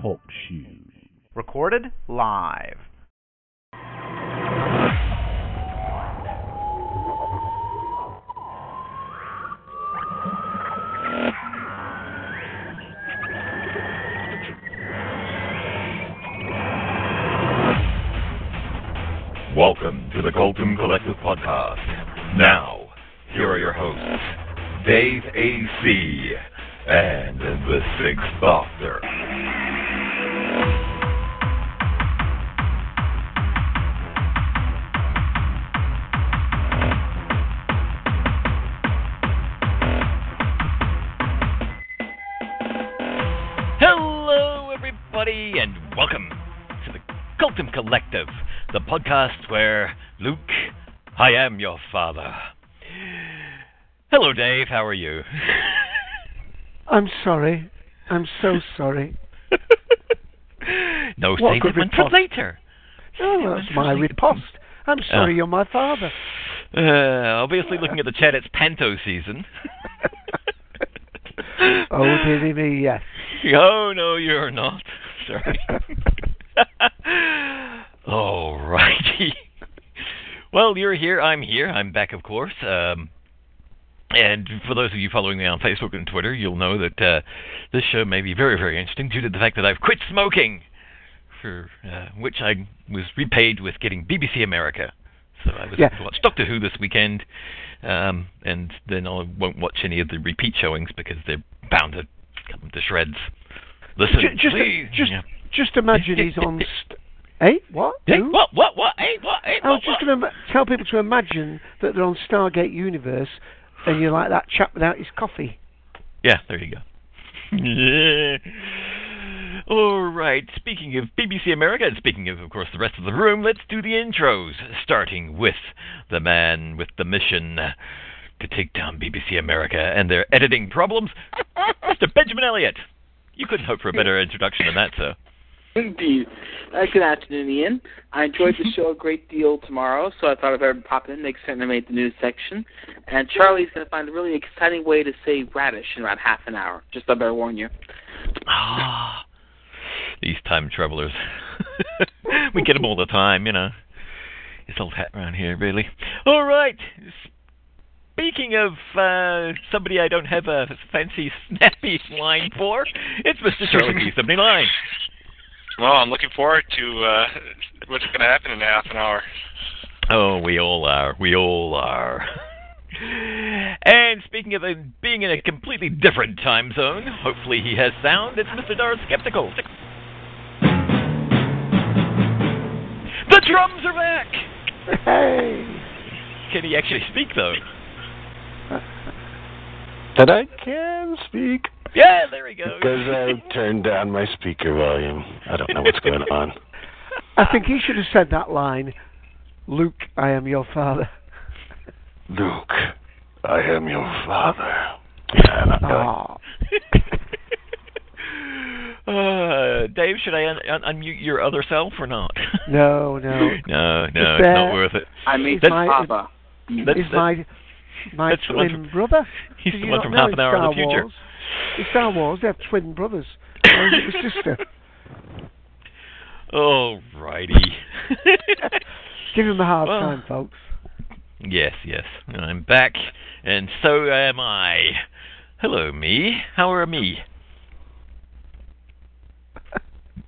Talk shoes. Recorded live. Welcome to the Cultim Collective Podcast. Now, here are your hosts, Dave A.C. and the Sixth Doctor. Hello, everybody, and welcome to the Cultim Collective, the podcast where, Luke, I am your father. Hello, Dave. How are you? I'm sorry. I'm so sorry. No, save that one for later. Oh, that's my riposte. I'm sorry you're my father. Obviously, looking at the chat, it's panto season. Oh, dearie me, yes. Oh, no, you're not. Sorry. Alrighty. Well, you're here, I'm here, I'm back, of course. And for those of you following me on Facebook and Twitter, you'll know that this show may be very, very interesting due to the fact that I've quit smoking, for which I was repaid with getting BBC America. So I was able to watch Doctor Who this weekend, and then I won't watch any of the repeat showings because they're bound to cut them to shreds. Listen, just imagine he's on... tell people to imagine that they're on Stargate Universe, and you're like that chap without his coffee. Yeah, there you go. Yeah. All right. Speaking of BBC America, and speaking of course, the rest of the room, let's do the intros. Starting with the man with the mission to take down BBC America and their editing problems, Mr. Benjamin Elliott. You couldn't hope for a better introduction than that, sir. Indeed. Good afternoon, Ian. I enjoyed the show a great deal tomorrow, so I thought if I would pop in, make certain I made the news section. And Charlie's going to find a really exciting way to say radish in about half an hour. Just I better warn you. Ah, these time travelers. We get them all the time, you know. It's old hat around here, really. All right. Speaking of somebody I don't have a fancy snappy line for, it's Mr. Charlie B79. Well, I'm looking forward to what's going to happen in half an hour. Oh, we all are. We all are. And speaking of being in a completely different time zone, hopefully he has sound, it's Mr. Darth Skeptical. The drums are back! Hey! Can he actually speak, though? That I can speak. Yeah, there we go. Because I turned down my speaker volume. I don't know what's going on. I think he should have said that line, Luke, I am your father. Luke, I am your father. Dave, should I unmute your other self or not? No. No, it's not worth it. I mean, my papa. He's my twin brother. He's the one from half an hour in the future. In Star Wars, they have twin brothers. Or is it his sister? Alrighty. Give him a hard time, folks. Yes. I'm back, and so am I. Hello, me. How are me?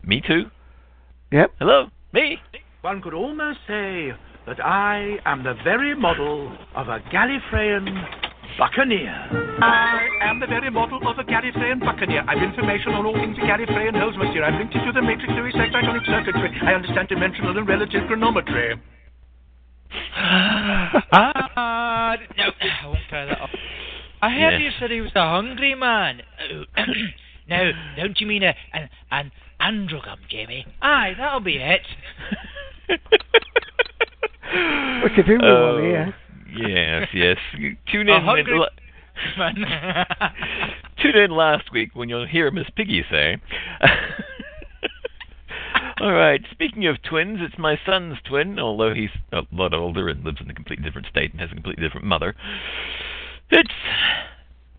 Me too? Yep. Hello, me. One could almost say that I am the very model of a Gallifreyan... Buccaneer. I am the very model of a Gallifreyan Buccaneer. I've information on all things the Gallifreyan knows, monsieur. I've linked it to the matrix of its cyclonic circuitry. I understand dimensional and relative chronometry. No, I won't try that off. I heard you said he was a hungry man. No, don't you mean an androgum, Jamie? Aye, that'll be it. What's a doodle one here? Yes, yes. Tune in. A hungry man. Tune in last week when you'll hear Miss Piggy say. All right, speaking of twins, it's my son's twin, although he's a lot older and lives in a completely different state and has a completely different mother. It's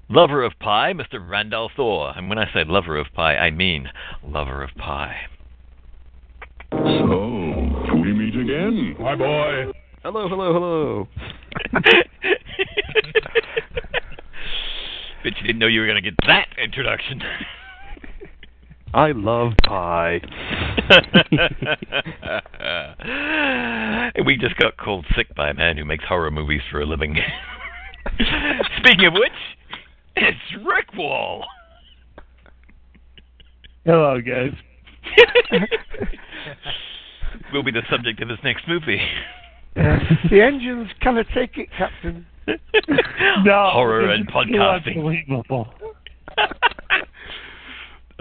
lover of pie, Mr. Randall Thor. And when I say lover of pie, I mean lover of pie. So, we meet again, my boy. Hello, hello, hello. Bet you didn't know you were going to get that introduction. I love pie. We just got called sick by a man who makes horror movies for a living. Speaking of which, it's Rick Wall. Hello, guys. We'll be the subject of his next movie. The engine's gonna take it, Captain. No, horror and podcasting. Unbelievable.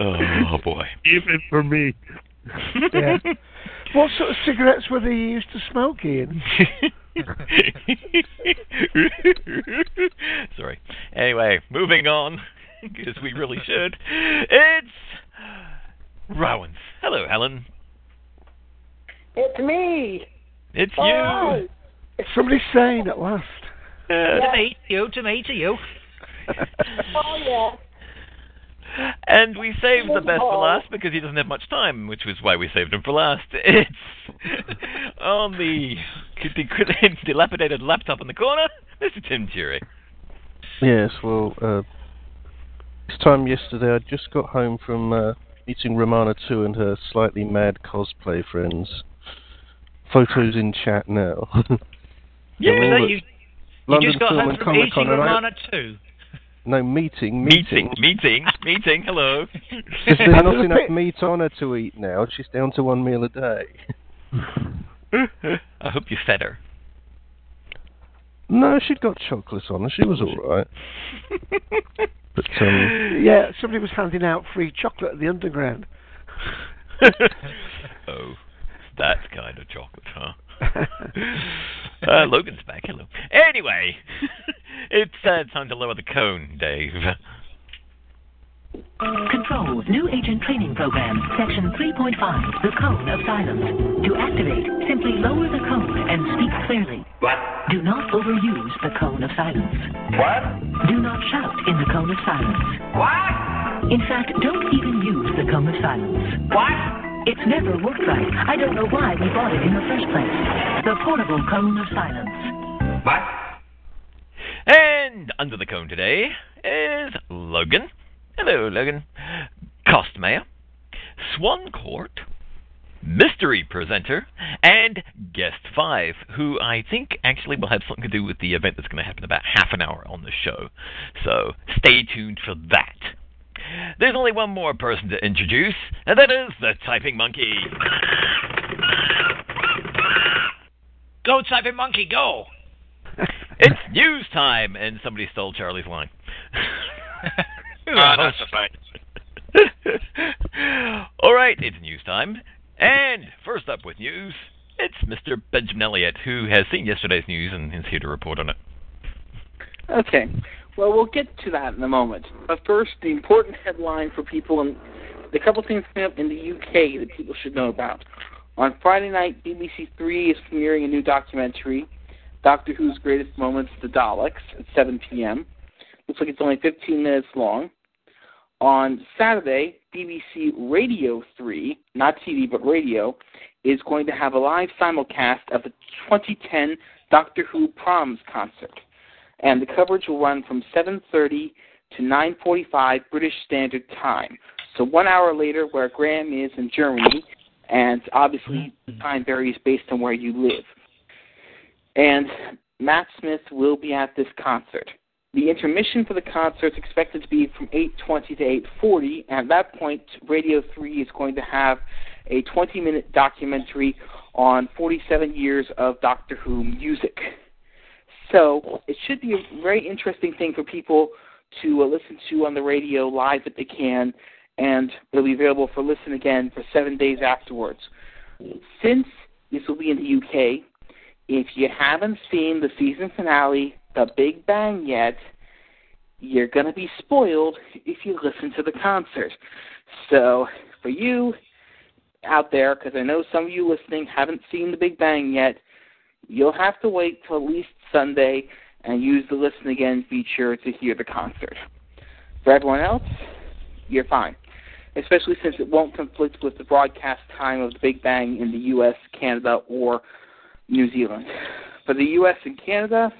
Oh, boy. Even for me. Yeah. What sort of cigarettes were they used to smoke, Ian? Sorry. Anyway, moving on, because we really should. It's Rowans. Hello, Helen. It's me. It's you. It's somebody saying at last. Tomato, you. Oh, yeah. And we saved the best for last because he doesn't have much time, which was why we saved him for last. It's on the dilapidated laptop in the corner, Mr. Tim Dury. Yes, well, this time yesterday I just got home from meeting Romana 2 and her slightly mad cosplay friends. Photos in chat now. Yeah, you just got home from meeting Romana 2? No, meeting, hello. There's not enough meat on her to eat now. She's down to one meal a day. I hope you fed her. No, she'd got chocolates on her. She was all right. But, yeah, somebody was handing out free chocolate at the Underground. Oh, that kind of chocolate, huh? Logan's back, hello. Anyway, it's time to lower the cone, Dave. Control, new agent training program, section 3.5, the cone of silence. To activate, simply lower the cone and speak clearly. What? Do not overuse the cone of silence. What? Do not shout in the cone of silence. What? In fact, don't even use the cone of silence. What? It's never worked right. I don't know why we bought it in the first place. The portable cone of silence. What? And under the cone today is Logan. Hello, Logan. Costmayer, Swan Court, mystery presenter, and guest 5, who I think actually will have something to do with the event that's going to happen about half an hour on the show. So stay tuned for that. There's only one more person to introduce, and that is the Typing Monkey. Go, Typing Monkey, go! It's news time, and somebody stole Charlie's line. That's a fight. All right, it's news time, and first up with news, it's Mr. Benjamin Elliott, who has seen yesterday's news and is here to report on it. Okay. Well, we'll get to that in a moment. But first, the important headline for people, and the couple things coming up in the UK that people should know about. On Friday night, BBC 3 is premiering a new documentary, Doctor Who's Greatest Moments, The Daleks, at 7 p.m. Looks like it's only 15 minutes long. On Saturday, BBC Radio 3, not TV but radio, is going to have a live simulcast of the 2010 Doctor Who Proms concert. And the coverage will run from 7:30 to 9:45 British Standard Time. So 1 hour later where Graham is in Germany, and obviously the time varies based on where you live. And Matt Smith will be at this concert. The intermission for the concert is expected to be from 8:20 to 8:40, and at that point Radio 3 is going to have a 20-minute documentary on 47 years of Doctor Who music. So it should be a very interesting thing for people to listen to on the radio live if they can, and it'll be available for listen again for 7 days afterwards. Since this will be in the UK, if you haven't seen the season finale, The Big Bang, yet, you're going to be spoiled if you listen to the concert. So for you out there, because I know some of you listening haven't seen The Big Bang yet, you'll have to wait till at least Sunday and use the Listen Again feature to hear the concert. For everyone else, you're fine, especially since it won't conflict with the broadcast time of The Big Bang in the U.S., Canada, or New Zealand. For the U.S. and Canada,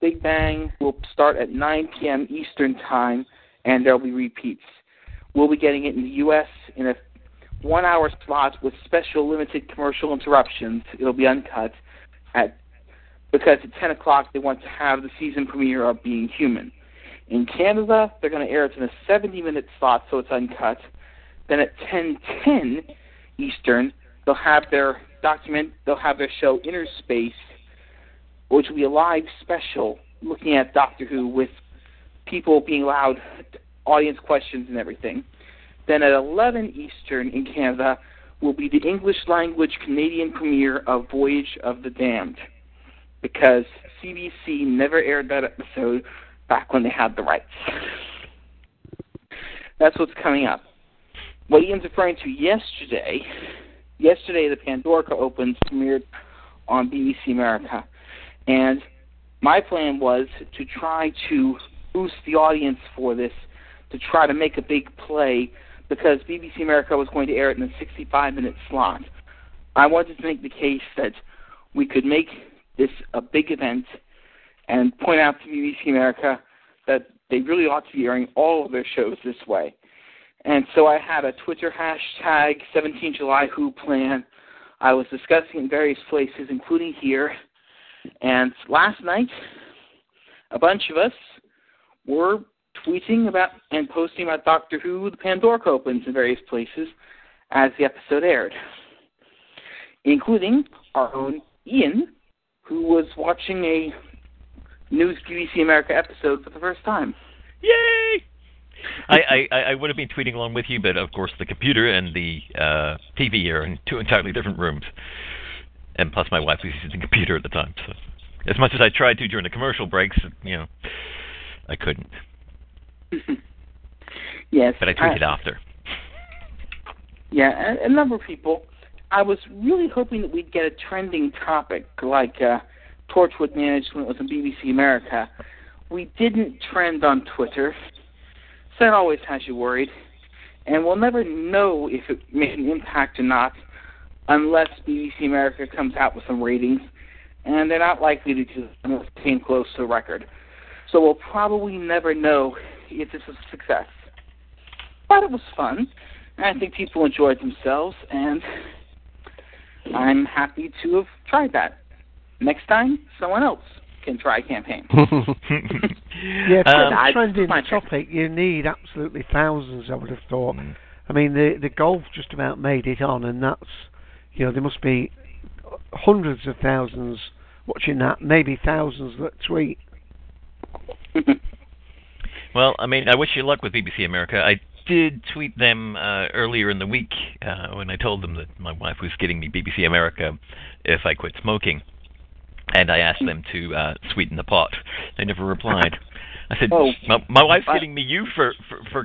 Big Bang will start at 9 p.m. Eastern Time, and there will be repeats. We'll be getting it in the U.S. in a one-hour slot with special limited commercial interruptions. It'll be uncut because at 10 o'clock they want to have the season premiere of Being Human. In Canada, they're going to air it in a 70-minute slot, so it's uncut. Then at 10:10 Eastern, they'll have their show Inner Space, which will be a live special looking at Doctor Who with people being allowed audience questions and everything. Then at 11 Eastern in Canada will be the English-language Canadian premiere of Voyage of the Damned, because CBC never aired that episode back when they had the rights. That's what's coming up. What Ian's referring to yesterday the Pandora Opens premiered on BBC America, and my plan was to try to boost the audience for this, to try to make a big play, because BBC America was going to air it in a 65-minute slot. I wanted to make the case that we could make this a big event and point out to BBC America that they really ought to be airing all of their shows this way. And so I had a Twitter hashtag 17JulyWho plan. I was discussing in various places, including here. And last night, a bunch of us were tweeting about and posting about Doctor Who, the Pandora Opens in various places as the episode aired, including our own Ian, who was watching a new BBC America episode for the first time. Yay! I would have been tweeting along with you, but of course the computer and the TV are in two entirely different rooms. And plus my wife was using the computer at the time. So as much as I tried to during the commercial breaks, I couldn't. Yes. But I tweeted after. Yeah, a number of people. I was really hoping that we'd get a trending topic like Torchwood management was on BBC America. We didn't trend on Twitter, so that always has you worried. And we'll never know if it made an impact or not unless BBC America comes out with some ratings, and they're not likely to do that unless it came close to the record. So we'll probably never know if this was a success. But it was fun, and I think people enjoyed themselves, and I'm happy to have tried that. Next time, someone else can try a campaign. Yeah, for a trending topic, you need absolutely thousands, I would have thought. I mean, the golf just about made it on, and that's, there must be hundreds of thousands watching that, maybe thousands that tweet. Well, I mean, I wish you luck with BBC America. I did tweet them earlier in the week when I told them that my wife was getting me BBC America if I quit smoking. And I asked them to sweeten the pot. They never replied. I said, my wife's getting me you for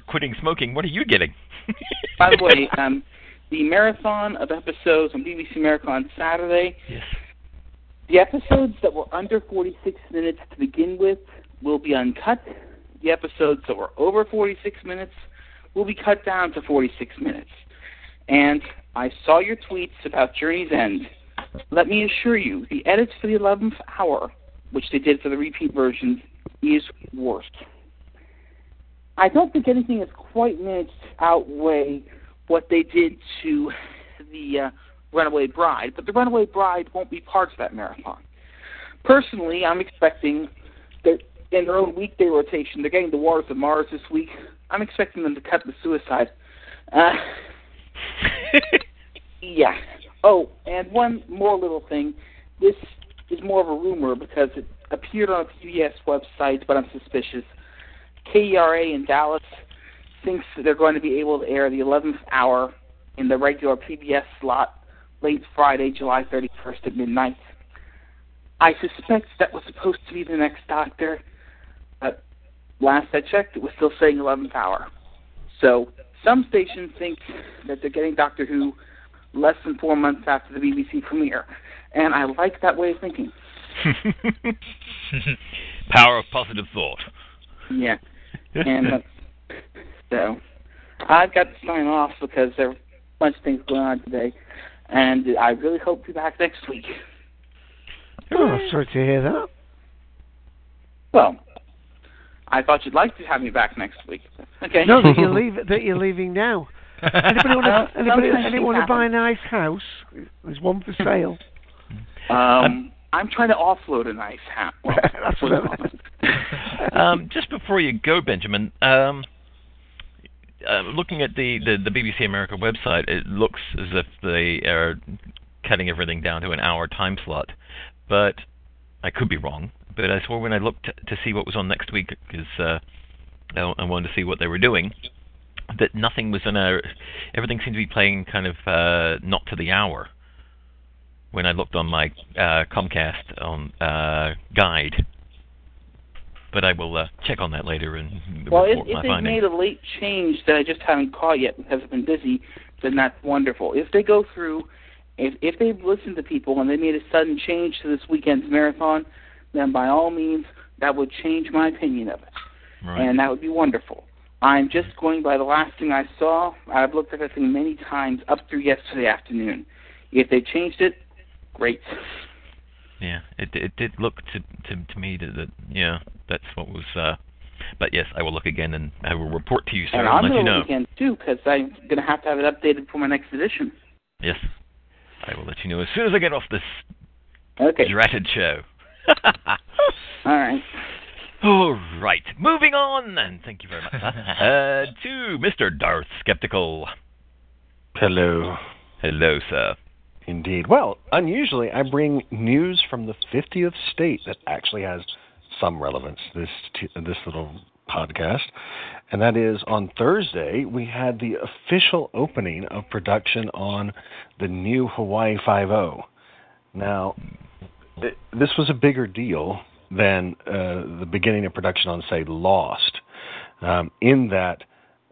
quitting smoking. What are you getting? By the way, the marathon of episodes on BBC America on Saturday, yes. The episodes that were under 46 minutes to begin with will be uncut. The episodes that were over 46 minutes will be cut down to 46 minutes. And I saw your tweets about Journey's End. Let me assure you, the edits for the 11th hour, which they did for the repeat version, is worse. I don't think anything has quite managed to outweigh what they did to the Runaway Bride, but the Runaway Bride won't be part of that marathon. Personally, I'm expecting that in their own weekday rotation, they're getting the Waters of Mars this week. I'm expecting them to cut the Suicide. Yeah. Oh, and one more little thing. This is more of a rumor because it appeared on a PBS website, but I'm suspicious. KERA in Dallas thinks they're going to be able to air the 11th hour in the regular PBS slot late Friday, July 31st at midnight. I suspect that was supposed to be the next Doctor, but last I checked, it was still saying 11th hour. So some stations think that they're getting Doctor Who less than 4 months after the BBC premiere, and I like that way of thinking. Power of positive thought. Yeah. And so I've got to sign off because there are a bunch of things going on today, and I really hope to be back next week. Oh, I'm sorry to hear that. Well, I thought you'd like to have me back next week. Okay. No, that you're leaving now. Anybody want to buy a nice house? There's one for sale. I'm trying to offload a nice house. Well, that's what I'm just before you go, Benjamin, looking at the BBC America website, it looks as if they are cutting everything down to an hour time slot. But I could be wrong. But I saw when I looked to see what was on next week, because I wanted to see what they were doing, that nothing was on a... Everything seemed to be playing kind of not to the hour when I looked on my Comcast guide. But I will check on that later and report my findings. Well, if they made a late change that I just haven't caught yet because I've been busy, then that's wonderful. If they go through... If they've listened to people and they made a sudden change to this weekend's marathon, then by all means, that would change my opinion of it. Right. And that would be wonderful. I'm just going by the last thing I saw. I've looked at that thing many times up through yesterday afternoon. If they changed it, great. Yeah, it did look to me that yeah, that's what was... but yes, I will look again and I will report to you soon. And I'm going to look again too, because I'm going to have it updated for my next edition. Yes. I will let you know as soon as I get off this dratted show. All right. Moving on, and thank you very much, to Mr. Darth Skeptical. Hello. Hello, sir. Indeed. Well, unusually, I bring news from the 50th state that actually has some relevance to this little podcast, and that is on Thursday we had the official opening of production on the new Hawaii Five-0. Now, this was a bigger deal than the beginning of production on, say, Lost, in that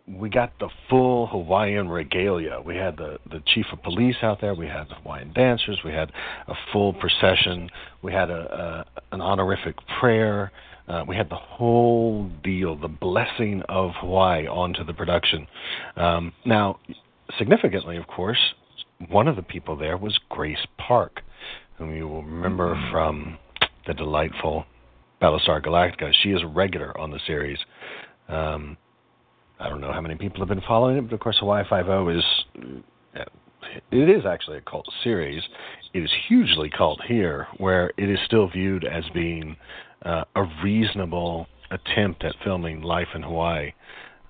we got the full Hawaiian regalia. We had the chief of police out there. We had the Hawaiian dancers. We had a full procession. We had an honorific prayer. We had the whole deal, the blessing of Hawaii onto the production. Now, significantly, of course, one of the people there was Grace Park, whom you will remember from the delightful Battlestar Galactica. She is a regular on the series. I don't know how many people have been following it, but of course Hawaii Five-0 is actually a cult series. It is hugely cult here, where it is still viewed as being a reasonable attempt at filming life in Hawaii.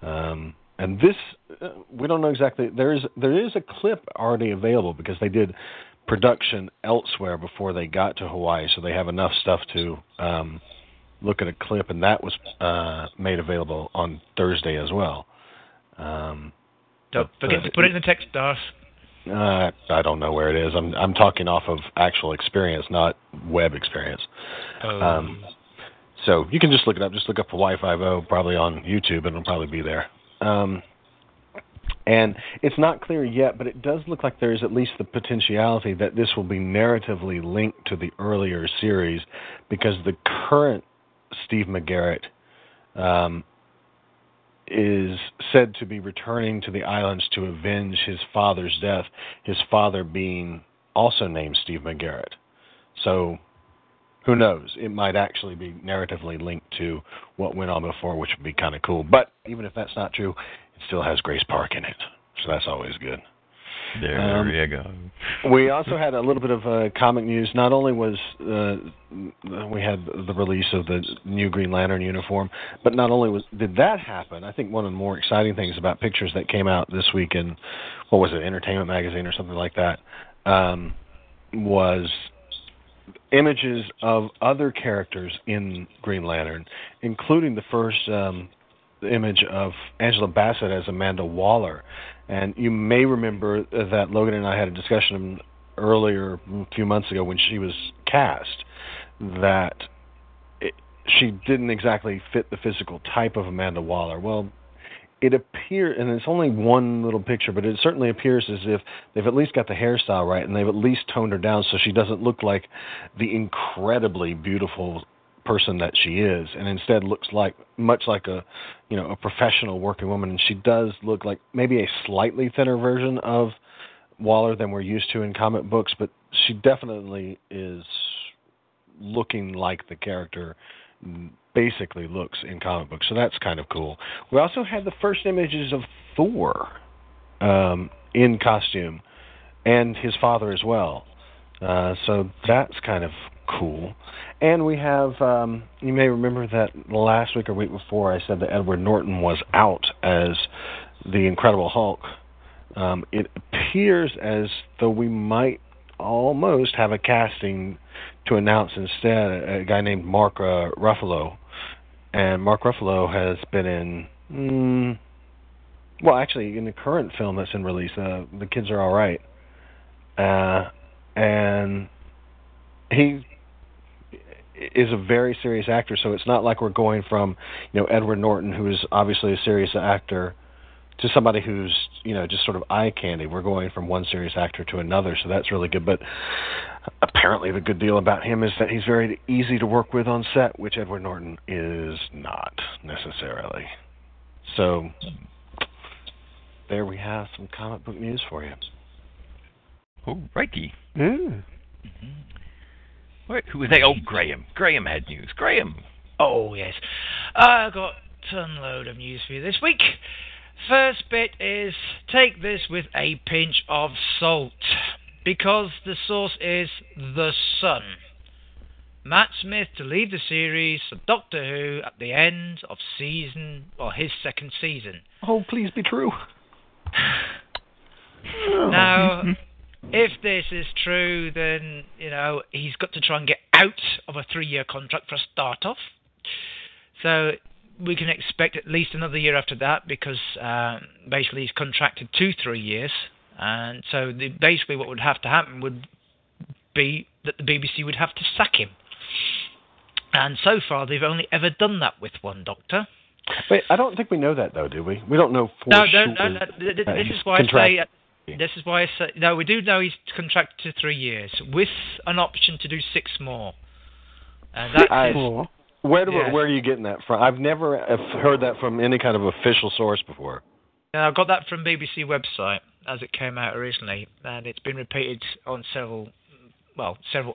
And this, we don't know exactly. There is a clip already available because they did production elsewhere before they got to Hawaii, so they have enough stuff to... look at a clip, and that was made available on Thursday as well. Don't forget to put it in the text, Darth. I don't know where it is. I'm talking off of actual experience, not web experience. So you can just look it up. Just look up Hawaii Five-0, probably on YouTube, and it'll probably be there. And it's not clear yet, but it does look like there is at least the potentiality that this will be narratively linked to the earlier series, because the current Steve McGarrett is said to be returning to the islands to avenge his father's death, his father being also named Steve McGarrett. So who knows? It might actually be narratively linked to what went on before, which would be kind of cool. But even if that's not true, it still has Grace Park in it, so that's always good. There you go. We also had a little bit of comic news. Not only was we had the release of the new Green Lantern uniform, but not only did that happen, I think one of the more exciting things about pictures that came out this week in, Entertainment Magazine or something like that, was images of other characters in Green Lantern, including the first image of Angela Bassett as Amanda Waller. And you may remember that Logan and I had a discussion earlier, a few months ago, when she was cast, that she didn't exactly fit the physical type of Amanda Waller. Well, it appears, and it's only one little picture, but it certainly appears as if they've at least got the hairstyle right, and they've at least toned her down so she doesn't look like the incredibly beautiful person that she is, and instead looks like much like a, you know, a professional working woman. And she does look like maybe a slightly thinner version of Waller than we're used to in comic books, but she definitely is looking like the character basically looks in comic books, so that's kind of cool. We also had the first images of Thor in costume, and his father as well, so that's kind of cool. And we have, you may remember that last week or week before I said that Edward Norton was out as the Incredible Hulk. It appears as though we might almost have a casting to announce instead, a guy named Mark Ruffalo. And Mark Ruffalo has been in, well, actually, in the current film that's in release, The Kids Are All Right. And he is a very serious actor, so it's not like we're going from, you know, Edward Norton, who is obviously a serious actor, to somebody who's, you know, just sort of eye candy. We're going from one serious actor to another, so that's really good. But apparently the good deal about him is that he's very easy to work with on set, which Edward Norton is not necessarily. So there we have some comic book news for you. Oh, righty. Mm. Mm-hmm. Wait, who was that? Oh, Graham. Graham had news. Graham. Oh, yes. I got a ton load of news for you this week. First bit is, take this with a pinch of salt, because the source is The Sun. Matt Smith to leave the series of Doctor Who at the end of his second season. Oh, please be true. Now, if this is true, then, you know, he's got to try and get out of a 3-year contract for a start-off. So we can expect at least another year after that, because basically he's contracted 2-3 years, and so basically what would have to happen would be that the BBC would have to sack him. And so far they've only ever done that with one Doctor. Wait, I don't think we know that though, do we? We don't know for sure. No. This is why I say. No, we do know he's contracted to 3 years with an option to do 6 more. And that's cool. Where are you getting that from? I've never heard that from any kind of official source before. I got that from BBC website as it came out originally, and it's been repeated on several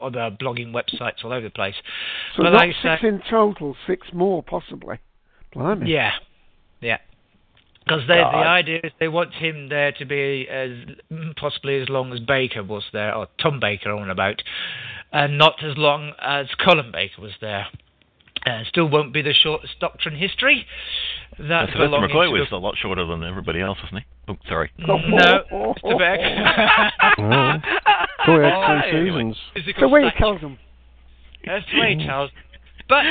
other blogging websites all over the place. So that's like 6 in total, 6 more possibly. Blimey. Yeah. Because the idea is they want him there to be possibly as long as Baker was there, or Tom Baker on about, and not as long as Colin Baker was there. Still won't be the shortest Doctor in history. Sylvester McCoy was a lot shorter than everybody else, wasn't he? Oh, sorry. No, Mr. Beck. We had 2 seasons. The way he tells them. That's the way he tells. But,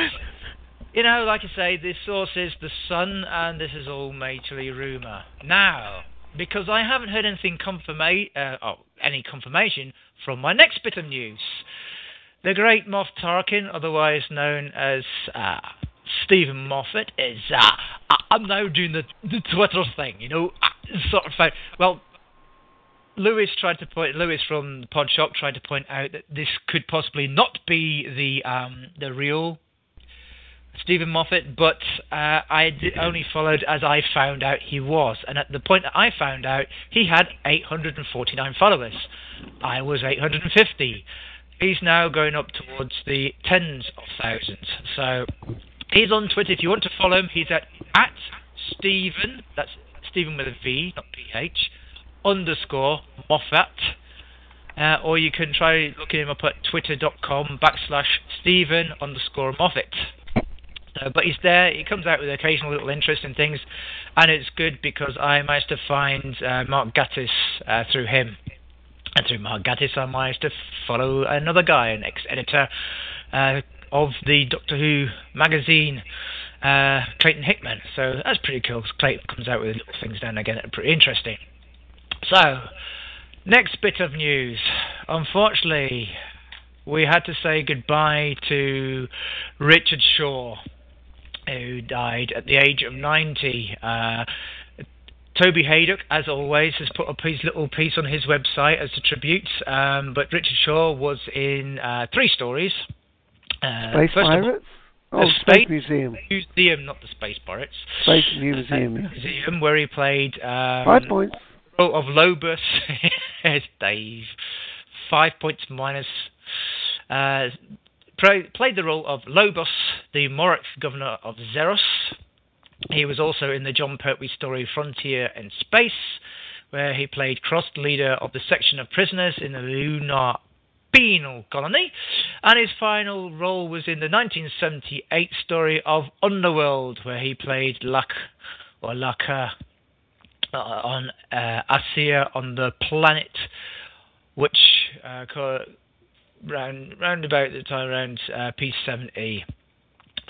you know, like I say, this source is The Sun, and this is all majorly rumour. Now, because I haven't heard anything any confirmation from my next bit of news. The great Moff Tarkin, otherwise known as Stephen Moffat, is... I'm now doing the Twitter thing, you know? Sort of thing. Well, Lewis from Podshop tried to point out that this could possibly not be the real Stephen Moffat, but I only followed as I found out he was. And at the point that I found out, he had 849 followers. I was 850. He's now going up towards the tens of thousands. So he's on Twitter. If you want to follow him, he's at Stephen, that's Stephen with a V, not PH, _ Moffat. Or you can try looking him up at twitter.com/Stephen _ Moffat. But he's there. He comes out with occasional little interest in things. And it's good because I managed to find Mark Gatiss through him. and through Margati-san managed to follow another guy, an ex-editor of the Doctor Who magazine, Clayton Hickman. So that's pretty cool. Clayton comes out with little things down again that are pretty interesting. So, next bit of news. Unfortunately, we had to say goodbye to Richard Shaw, who died at the age of 90. Toby Haydock, as always, has put up his little piece on his website as a tribute. But Richard Shaw was in three stories. Space Pirates? Oh, Space Museum. Museum, not the Space Pirates. Space Museum. Museum, where he played... 5 points. Role of Lobus. Yes, Dave. 5 points minus... played the role of Lobos, the Morric governor of Xeros. He was also in the John Pertwee story Frontier in Space, where he played Cross, leader of the section of prisoners in the lunar penal colony. And his final role was in the 1978 story of Underworld, where he played Laka on Asir on the planet, which round about the time around P7E.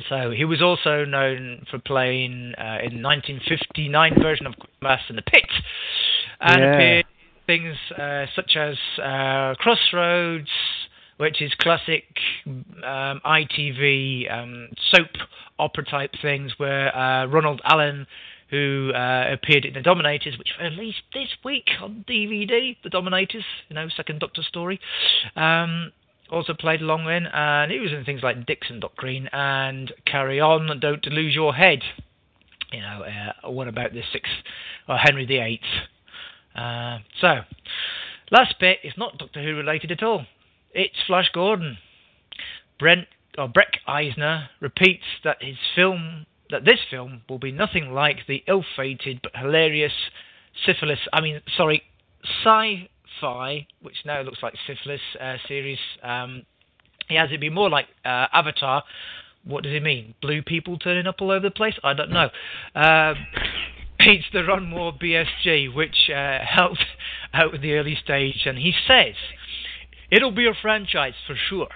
So he was also known for playing in the 1959 version of Mass in the Pit, and appeared in things such as Crossroads, which is classic ITV soap opera type things, where Ronald Allen, who appeared in The Dominators, which were released this week on DVD, The Dominators, second Doctor story, also played along in, and he was in things like Dixon, Doc Green, and Carry On, Don't Lose Your Head. What about the Sixth, or Henry VIII? So, last bit is not Doctor Who related at all. It's Flash Gordon. Breck Eisner repeats that this film will be nothing like the ill-fated but hilarious sci-fi, which now looks like syphilis series. He has it be more like Avatar. What does he mean? Blue people turning up all over the place? I don't know. It's the Ron Moore BSG, which helped out with the early stage, and he says it'll be a franchise for sure.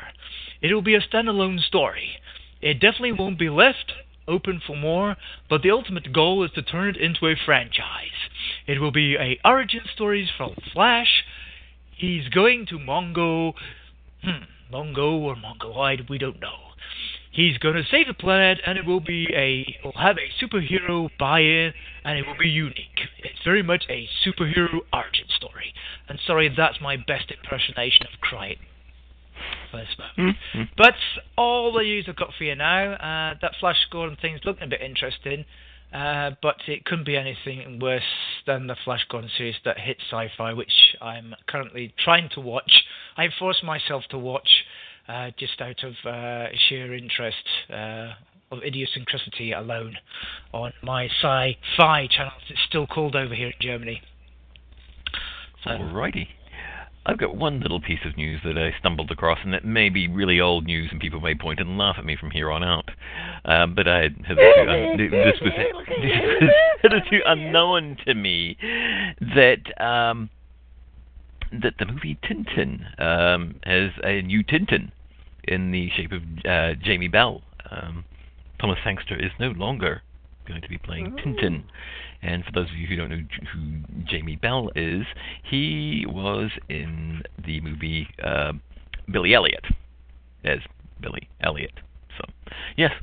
It'll be a standalone story. It definitely won't be left open for more, but the ultimate goal is to turn it into a franchise. It will be a origin stories from Flash. He's going to Mongo. Mongo or Mongoide, we don't know. He's going to save the planet, and it'll have a superhero buy-in, and it will be unique. It's very much a superhero origin story. And sorry, that's my best impersonation of Crichton. But all the news I've got for you now. That Flash Gordon thing's looking a bit interesting, but it couldn't be anything worse than the Flash Gordon series that hit Sci-Fi, which I'm currently trying to watch. I forced myself to watch just out of sheer interest of idiosyncrasy alone on my Sci-Fi channel. It's still called over here in Germany. So. Alrighty. I've got one little piece of news that I stumbled across, and it may be really old news, and people may point and laugh at me from here on out. But I have this was hitherto unknown to me, that the movie Tintin has a new Tintin in the shape of Jamie Bell. Thomas Sangster is no longer going to be playing Tintin. And for those of you who don't know who Jamie Bell is, he was in the movie Billy Elliot as Billy Elliot. So, yes.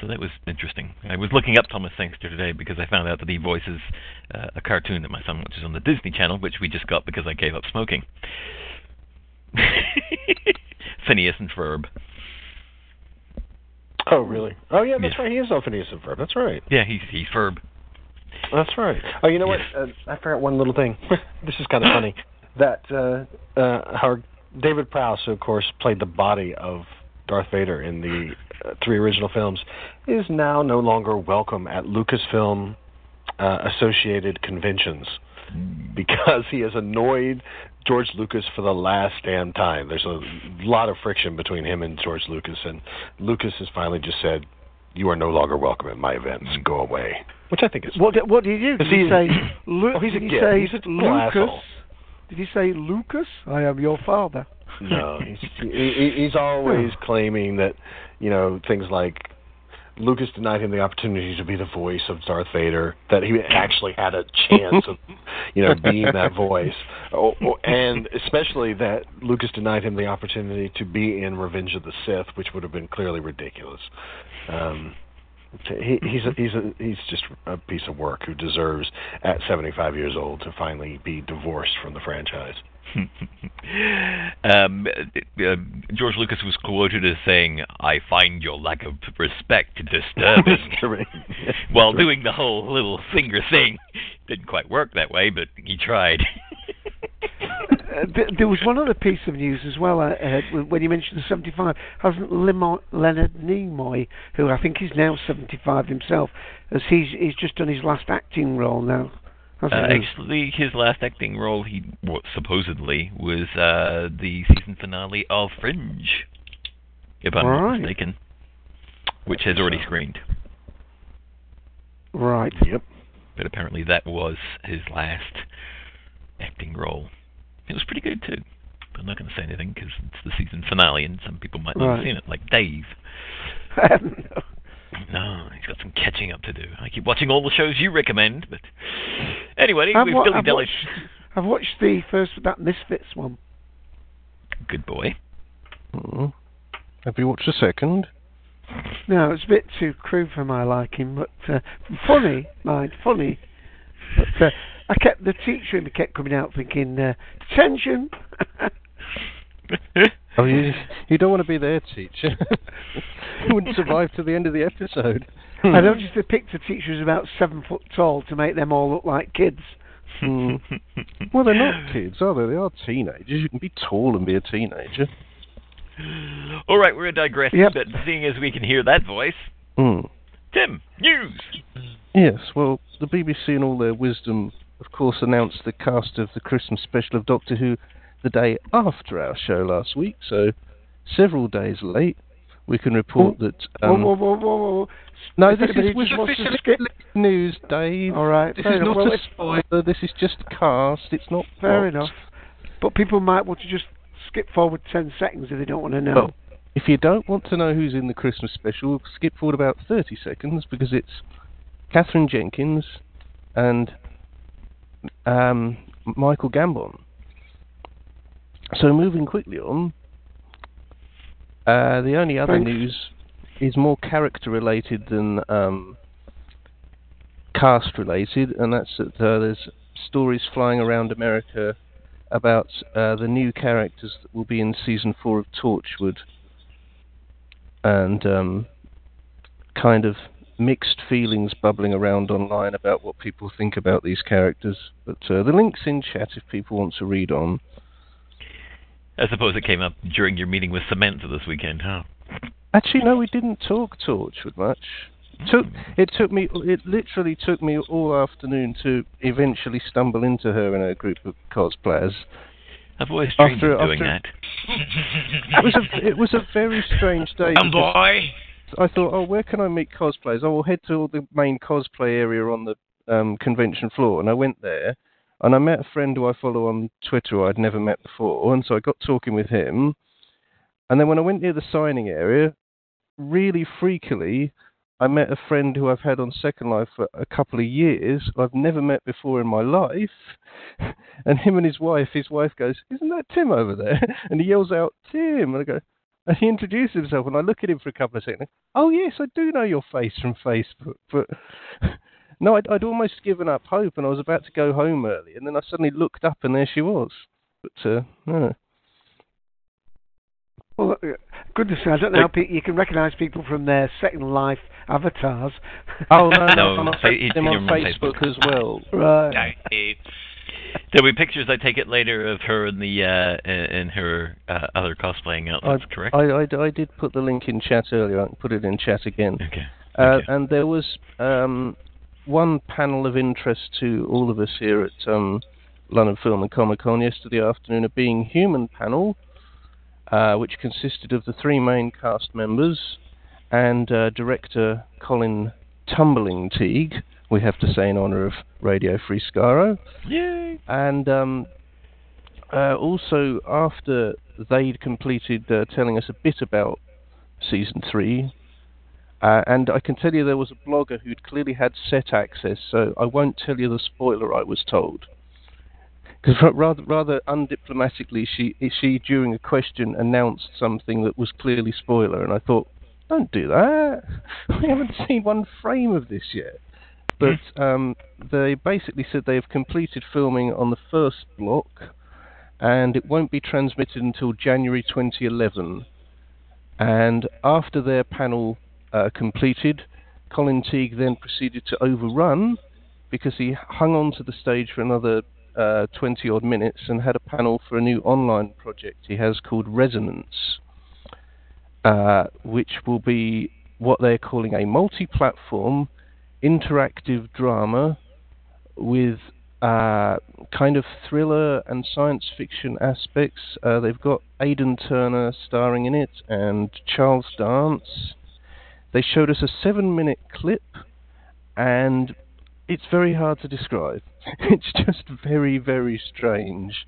So that was interesting. I was looking up Thomas Sangster today because I found out that he voices a cartoon that my son watches on the Disney Channel, which we just got because I gave up smoking. Phineas and Ferb. Oh, really? Oh, yeah, that's right. He is on Phineas and Ferb. That's right. Yeah, he's Ferb. That's right. Oh, you know what? I forgot one little thing. This is kind of funny. That our David Prowse, who, of course, played the body of Darth Vader in the three original films, is now no longer welcome at Lucasfilm associated conventions because he has annoyed George Lucas for the last damn time. There's a lot of friction between him and George Lucas, and Lucas has finally just said, "You are no longer welcome at my events. Go away." Which I think is... What did you do? Did you say... He's a little asshole. Did he say, Lucas, I am your father? No, he's always claiming that, you know, things like Lucas denied him the opportunity to be the voice of Darth Vader, that he actually had a chance of, you know, being that voice. And especially that Lucas denied him the opportunity to be in Revenge of the Sith, which would have been clearly ridiculous. He's just a piece of work who deserves, at 75 years old, to finally be divorced from the franchise. George Lucas was quoted as saying, "I find your lack of respect disturbing," while doing the whole little finger thing. Didn't quite work that way, but he tried. There was one other piece of news as well, when you mentioned the 75. Hasn't Leonard Nimoy, who I think is now 75 himself, as he's just done his last acting role now? Actually, his last acting role, supposedly, was the season finale of Fringe, if I'm not mistaken, which has already screened. Right. Yep. But apparently that was his last acting role. It was pretty good, too. But I'm not going to say anything, because it's the season finale, and some people might not have seen it, like Dave. I don't know. No, he's got some catching up to do. I keep watching all the shows you recommend, but anyway, I've watched that Misfits one. Good boy. Mm. Have you watched the second? No, it's a bit too crude for my liking, but funny, mind, funny. But I kept the teacher in me kept coming out thinking, detention. Oh, you don't want to be their teacher. You wouldn't survive to the end of the episode. I noticed they picked a teacher who's about 7 foot tall to make them all look like kids. Mm. Well, they're not kids, are they? They are teenagers. You can be tall and be a teenager. All right, we're going to digress a bit, seeing as we can hear that voice. Mm. Tim, news! Yes, well, the BBC in all their wisdom, of course, announced the cast of the Christmas special of Doctor Who the day after our show last week, so several days late, we can report that... Whoa. No, this is skip news, Dave. All right. This is not a spoiler, this is just cast, it's not... Fair enough. But people might want to just skip forward 10 seconds if they don't want to know. Well, if you don't want to know who's in the Christmas special, skip forward about 30 seconds, because it's Catherine Jenkins and Michael Gambon. So moving quickly on, the only other news is more character-related than cast-related, and that's that there's stories flying around America about the new characters that will be in Season 4 of Torchwood, and kind of mixed feelings bubbling around online about what people think about these characters. But the link's in chat if people want to read on. I suppose it came up during your meeting with Samantha this weekend, huh? Actually, no, we didn't talk Torchwood much. It literally took me all afternoon to eventually stumble into her and her group of cosplayers. I've always dreamed of doing that. It was a very strange day. I thought, where can I meet cosplayers? We'll head to the main cosplay area on the convention floor, and I went there. And I met a friend who I follow on Twitter who I'd never met before, and so I got talking with him. And then when I went near the signing area, really freakily, I met a friend who I've had on Second Life for a couple of years, I've never met before in my life, and him and his wife goes, "Isn't that Tim over there?" And he yells out, "Tim!" And I go, and he introduces himself, and I look at him for a couple of seconds, "Oh yes, I do know your face from Facebook," but... No, I'd almost given up hope, and I was about to go home early, and then I suddenly looked up, and there she was. But, no. Well, goodness, I don't know how you can recognise people from their Second Life avatars. Oh, no, they're on Facebook as well. Right. There'll be pictures, I take it later, of her and her other cosplaying outlets, correct? I did put the link in chat earlier. I can put it in chat again. Okay. And there was... one panel of interest to all of us here at London Film and Comic Con yesterday afternoon, a Being Human panel, which consisted of the three main cast members and director Colin Teague, we have to say in honour of Radio Free Scairo. Yay! And Also, after they'd completed telling us a bit about Season 3, and I can tell you there was a blogger who'd clearly had set access, so I won't tell you the spoiler I was told. Because rather undiplomatically, she during a question announced something that was clearly spoiler, and I thought, don't do that. We haven't seen one frame of this yet. But they basically said they have completed filming on the first block, and it won't be transmitted until January 2011. And after their panel completed, Colin Teague then proceeded to overrun because he hung on to the stage for another 20-odd minutes and had a panel for a new online project he has called Resonance, which will be what they're calling a multi-platform interactive drama with kind of thriller and science fiction aspects. They've got Aidan Turner starring in it and Charles Dance. They showed us a 7-minute clip, and it's very hard to describe. It's just very, very strange.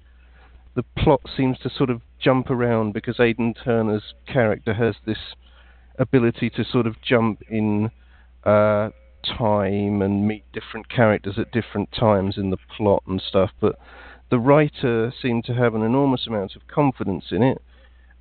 The plot seems to sort of jump around because Aidan Turner's character has this ability to sort of jump in time and meet different characters at different times in the plot and stuff, but the writer seemed to have an enormous amount of confidence in it,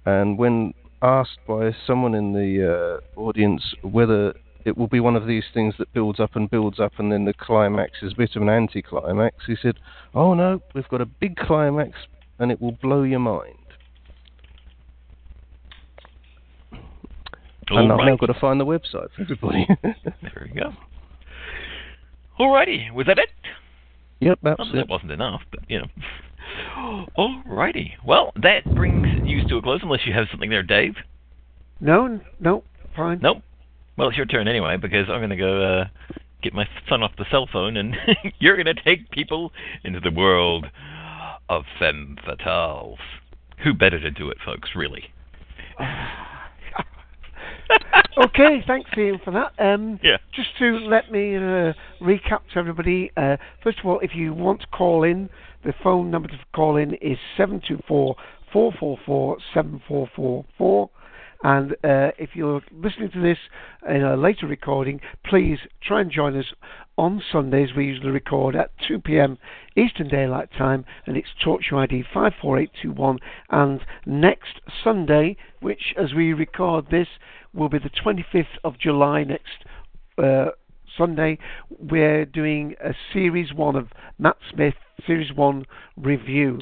and when asked by someone in the audience whether it will be one of these things that builds up and then the climax is a bit of an anticlimax, he said, oh no, we've got a big climax and it will blow your mind. And I've now got to find the website for everybody. There we go. Alrighty, was that it? Yep, that's it. That wasn't enough, but you know. Alrighty, well, that brings news to a close, unless you have something there, Dave. No, fine. Nope. Well, it's your turn anyway, because I'm going to go get my son off the cell phone, and you're going to take people into the world of femme fatales. Who better to do it, folks, really? Okay, thanks, Ian, for that. Just to let me recap to everybody, first of all, if you want to call in, the phone number to call in is 724-444-7444. And if you're listening to this in a later recording, please try and join us on Sundays. We usually record at 2 p.m. Eastern Daylight Time, and it's Torchwood ID 54821. And next Sunday, which as we record this, will be the 25th of July next Sunday, we're doing a Series 1 of Matt Smith, Series 1 review,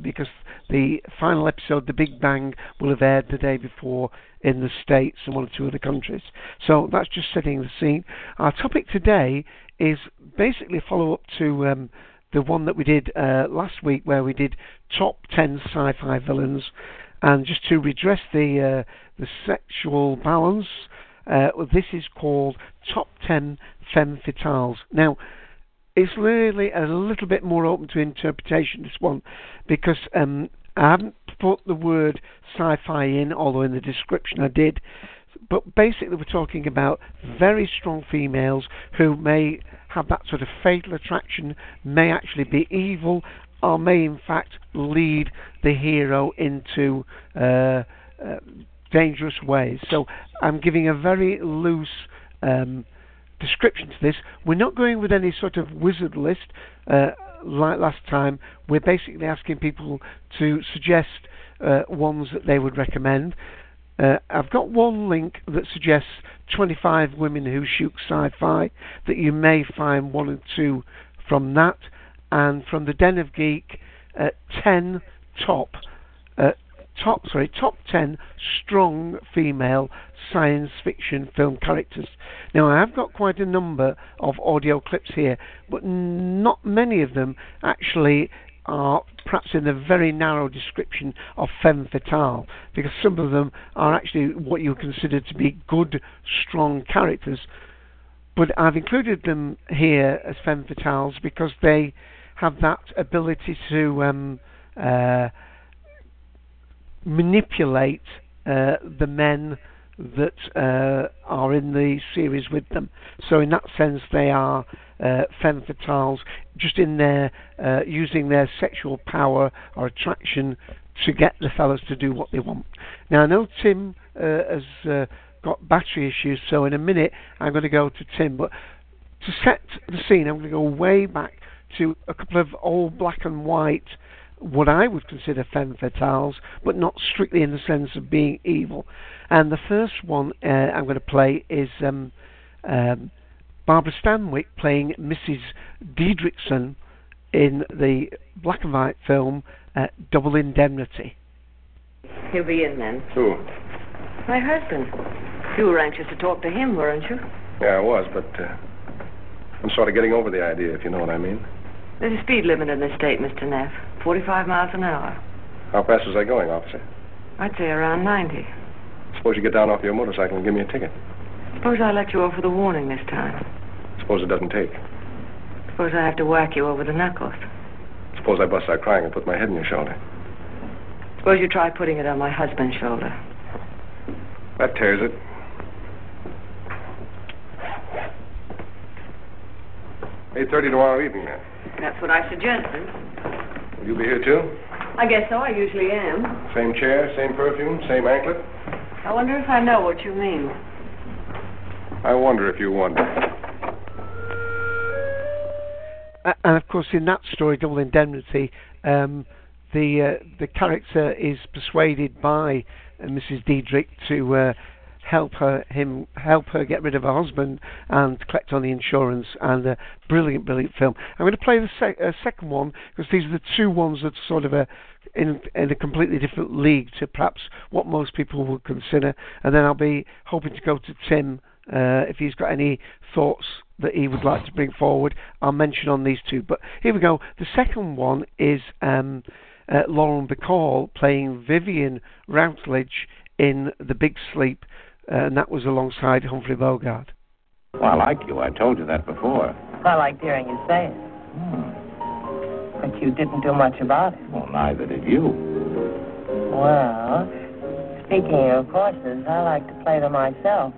because the final episode, The Big Bang, will have aired the day before in the States and one or two other countries. So that's just setting the scene. Our topic today is basically a follow-up to the one that we did last week, where we did top 10 sci-fi villains, and just to redress the sexual balance, this is called Top 10 Femme Fatales. Now, it's really a little bit more open to interpretation, this one, because I haven't put the word sci-fi in, although in the description I did. But basically we're talking about very strong females who may have that sort of fatal attraction, may actually be evil, or may in fact lead the hero into dangerous ways. So I'm giving a very loose description to this. We're not going with any sort of wizard list like last time. We're basically asking people to suggest ones that they would recommend. I've got one link that suggests 25 women who shoot sci-fi, that you may find one or two from that, and from the Den of Geek, 10 top 10 strong female science fiction film characters. Now, I have got quite a number of audio clips here, but not many of them actually are perhaps in a very narrow description of femme fatale, because some of them are actually what you consider to be good, strong characters. But I've included them here as femme fatales because they have that ability to manipulate the men that are in the series with them. So in that sense, they are femme fatales just in there using their sexual power or attraction to get the fellas to do what they want. Now, I know Tim has got battery issues, so in a minute I'm going to go to Tim, but to set the scene, I'm going to go way back to a couple of old black and white, what I would consider femme fatales, but not strictly in the sense of being evil. And the first one I'm going to play is Barbara Stanwyck playing Mrs. Diedrichson in the black and white film Double Indemnity. He'll be in then. Who? My husband. You were anxious to talk to him, weren't you? Yeah, I was, but I'm sort of getting over the idea, if you know what I mean. There's a speed limit in this state, Mr. Neff. 45 miles an hour. How fast was I going, officer? I'd say around 90. Suppose you get down off your motorcycle and give me a ticket. Suppose I let you off with a warning this time. Suppose it doesn't take. Suppose I have to whack you over the knuckles. Suppose I bust out crying and put my head on your shoulder. Suppose you try putting it on my husband's shoulder. That tears it. $8:30 tomorrow evening, then. That's what I suggested. Will you be here, too? I guess so. I usually am. Same chair, same perfume, same anklet. I wonder if I know what you mean. I wonder if you wonder. And, of course, in that story, Double Indemnity, the character is persuaded by Mrs. Diedrich to help her get rid of her husband and collect on the insurance. And a brilliant film. I'm going to play the second one, because these are the two ones that sort of are in a completely different league to perhaps what most people would consider. And then I'll be hoping to go to Tim if he's got any thoughts that he would like to bring forward. I'll mention on these two, but here we go. The second one is Lauren Bacall playing Vivian Routledge in The Big Sleep, and that was alongside Humphrey Bogart. Well, I like you. I told you that before. I like hearing you say it. But you didn't do much about it. Well, neither did you. Well, speaking of horses, I like to play them myself.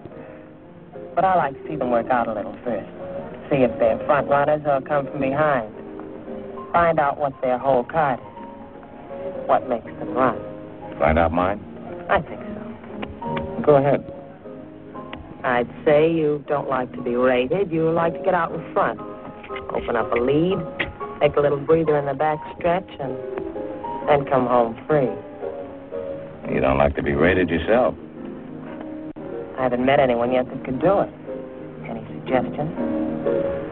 But I like to see them work out a little first. See if they're front runners or come from behind. Find out what their whole card is. What makes them run. Find out mine? I think so. Go ahead. I'd say you don't like to be rated. You like to get out in front. Open up a lead, take a little breather in the back stretch, and then come home free. You don't like to be rated yourself. I haven't met anyone yet that could do it. Any suggestions?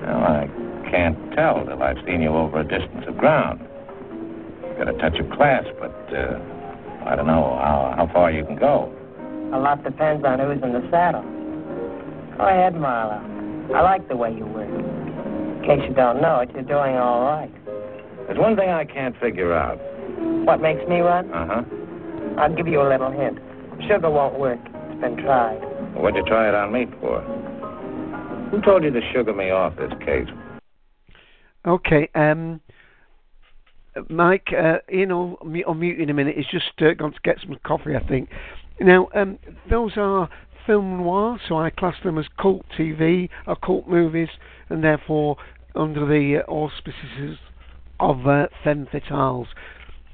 Well, I can't tell till I've seen you over a distance of ground. Got a touch of class, but I don't know how far you can go. A lot depends on who's in the saddle. Go ahead, Marla. I like the way you work. In case you don't know it, you're doing all right. There's one thing I can't figure out. What makes me run? Uh-huh. I'll give you a little hint. Sugar won't work. It's been tried. What'd you try it on me for? Who told you to sugar me off this case? Okay, Mike, Ian will mute you in a minute. He's just gone to get some coffee, I think. Now, those are film noir, so I class them as cult TV or cult movies, and therefore under the auspices of femme fatales.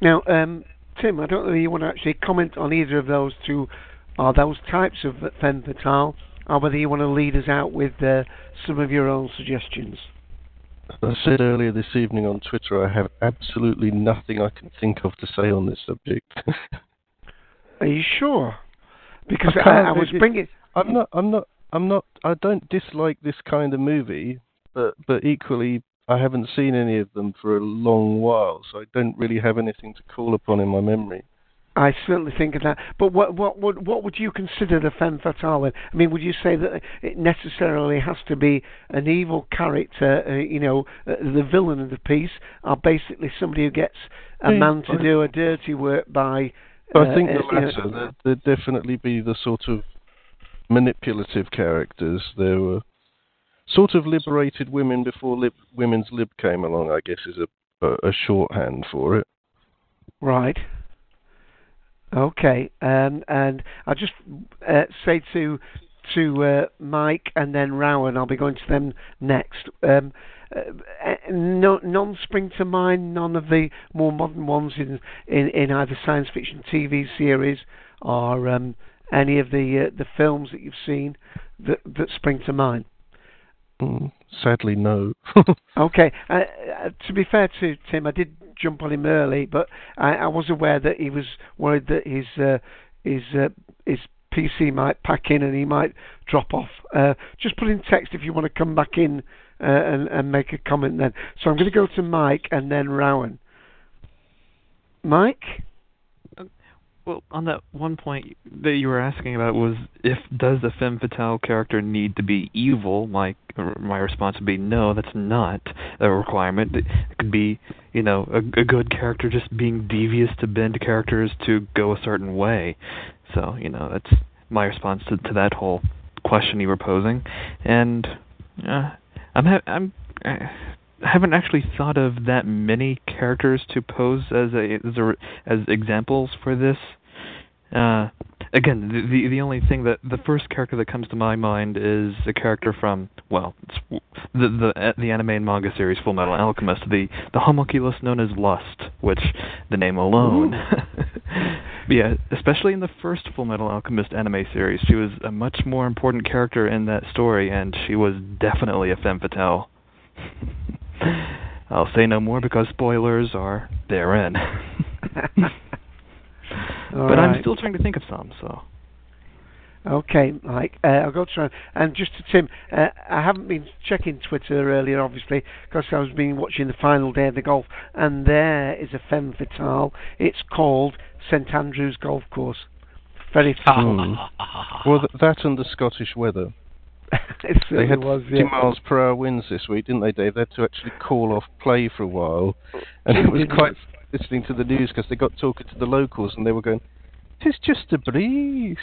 Now, Tim, I don't know if you want to actually comment on either of those two, or those types of femme fatale, or whether you want to lead us out with some of your own suggestions. I said earlier this evening on Twitter, I have absolutely nothing I can think of to say on this subject. Are you sure? Because I was bringing... I'm not. I don't dislike this kind of movie, but equally, I haven't seen any of them for a long while, so I don't really have anything to call upon in my memory. I certainly think of that. But what would you consider the femme fatale then? I mean, would you say that it necessarily has to be an evil character, the villain of the piece, or basically somebody who gets a man to do a dirty work by... I think the latter. There'd definitely be the sort of manipulative characters. There were sort of liberated women before women's lib came along, I guess, is a shorthand for it. Right. Okay, and I'll just say to to Mike and then Rowan. I'll be going to them next. None spring to mind, none of the more modern ones in either science fiction TV series or any of the films that you've seen that spring to mind. Sadly, no. Okay. To be fair to Tim, I did jump on him early, but I was aware that he was worried that his PC might pack in and he might drop off. Just put in text if you want to come back in and make a comment then. So I'm going to go to Mike and then Rowan. Mike? Well, on that one point that you were asking about was, does the femme fatale character need to be evil? Like, my response would be, no, that's not a requirement. It could be, a good character just being devious to bend characters to go a certain way. So, that's my response to that whole question you were posing. And I haven't actually thought of that many characters to pose as examples for this. Again, the only thing that the first character that comes to my mind is a character from the anime and manga series Full Metal Alchemist, the homunculus known as Lust, which the name alone. Yeah, especially in the first Full Metal Alchemist anime series, she was a much more important character in that story, and she was definitely a femme fatale. I'll say no more because spoilers are therein. But right. I'm still trying to think of some, so... Okay, Mike. I'll go to... And just to Tim, I haven't been checking Twitter earlier, obviously, because I was watching the final day of the golf, and there is a femme fatale. It's called St Andrew's Golf Course. Very fun. Well, that and the Scottish weather. They had 50 miles per hour winds this week, didn't they, Dave? They had to actually call off play for a while, and it was quite listening to the news because they got talking to the locals and they were going, "It's just a breeze."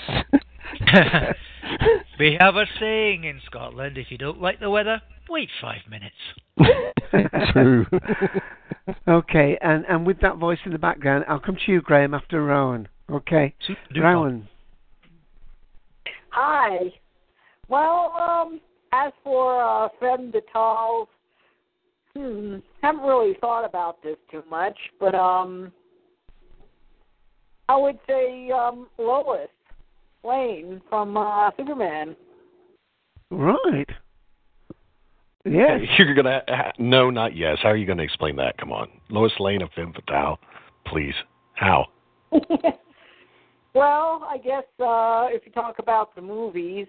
We have a saying in Scotland: if you don't like the weather, wait 5 minutes. True. Okay, and with that voice in the background, I'll come to you, Graham, after Rowan. Okay, Rowan. Hi. Well, as for femme fatales, haven't really thought about this too much, but I would say Lois Lane from Superman. Right. Yes. You're gonna no, not yes. How are you gonna explain that? Come on, Lois Lane, a femme fatale, please. How? Well, I guess if you talk about the movies,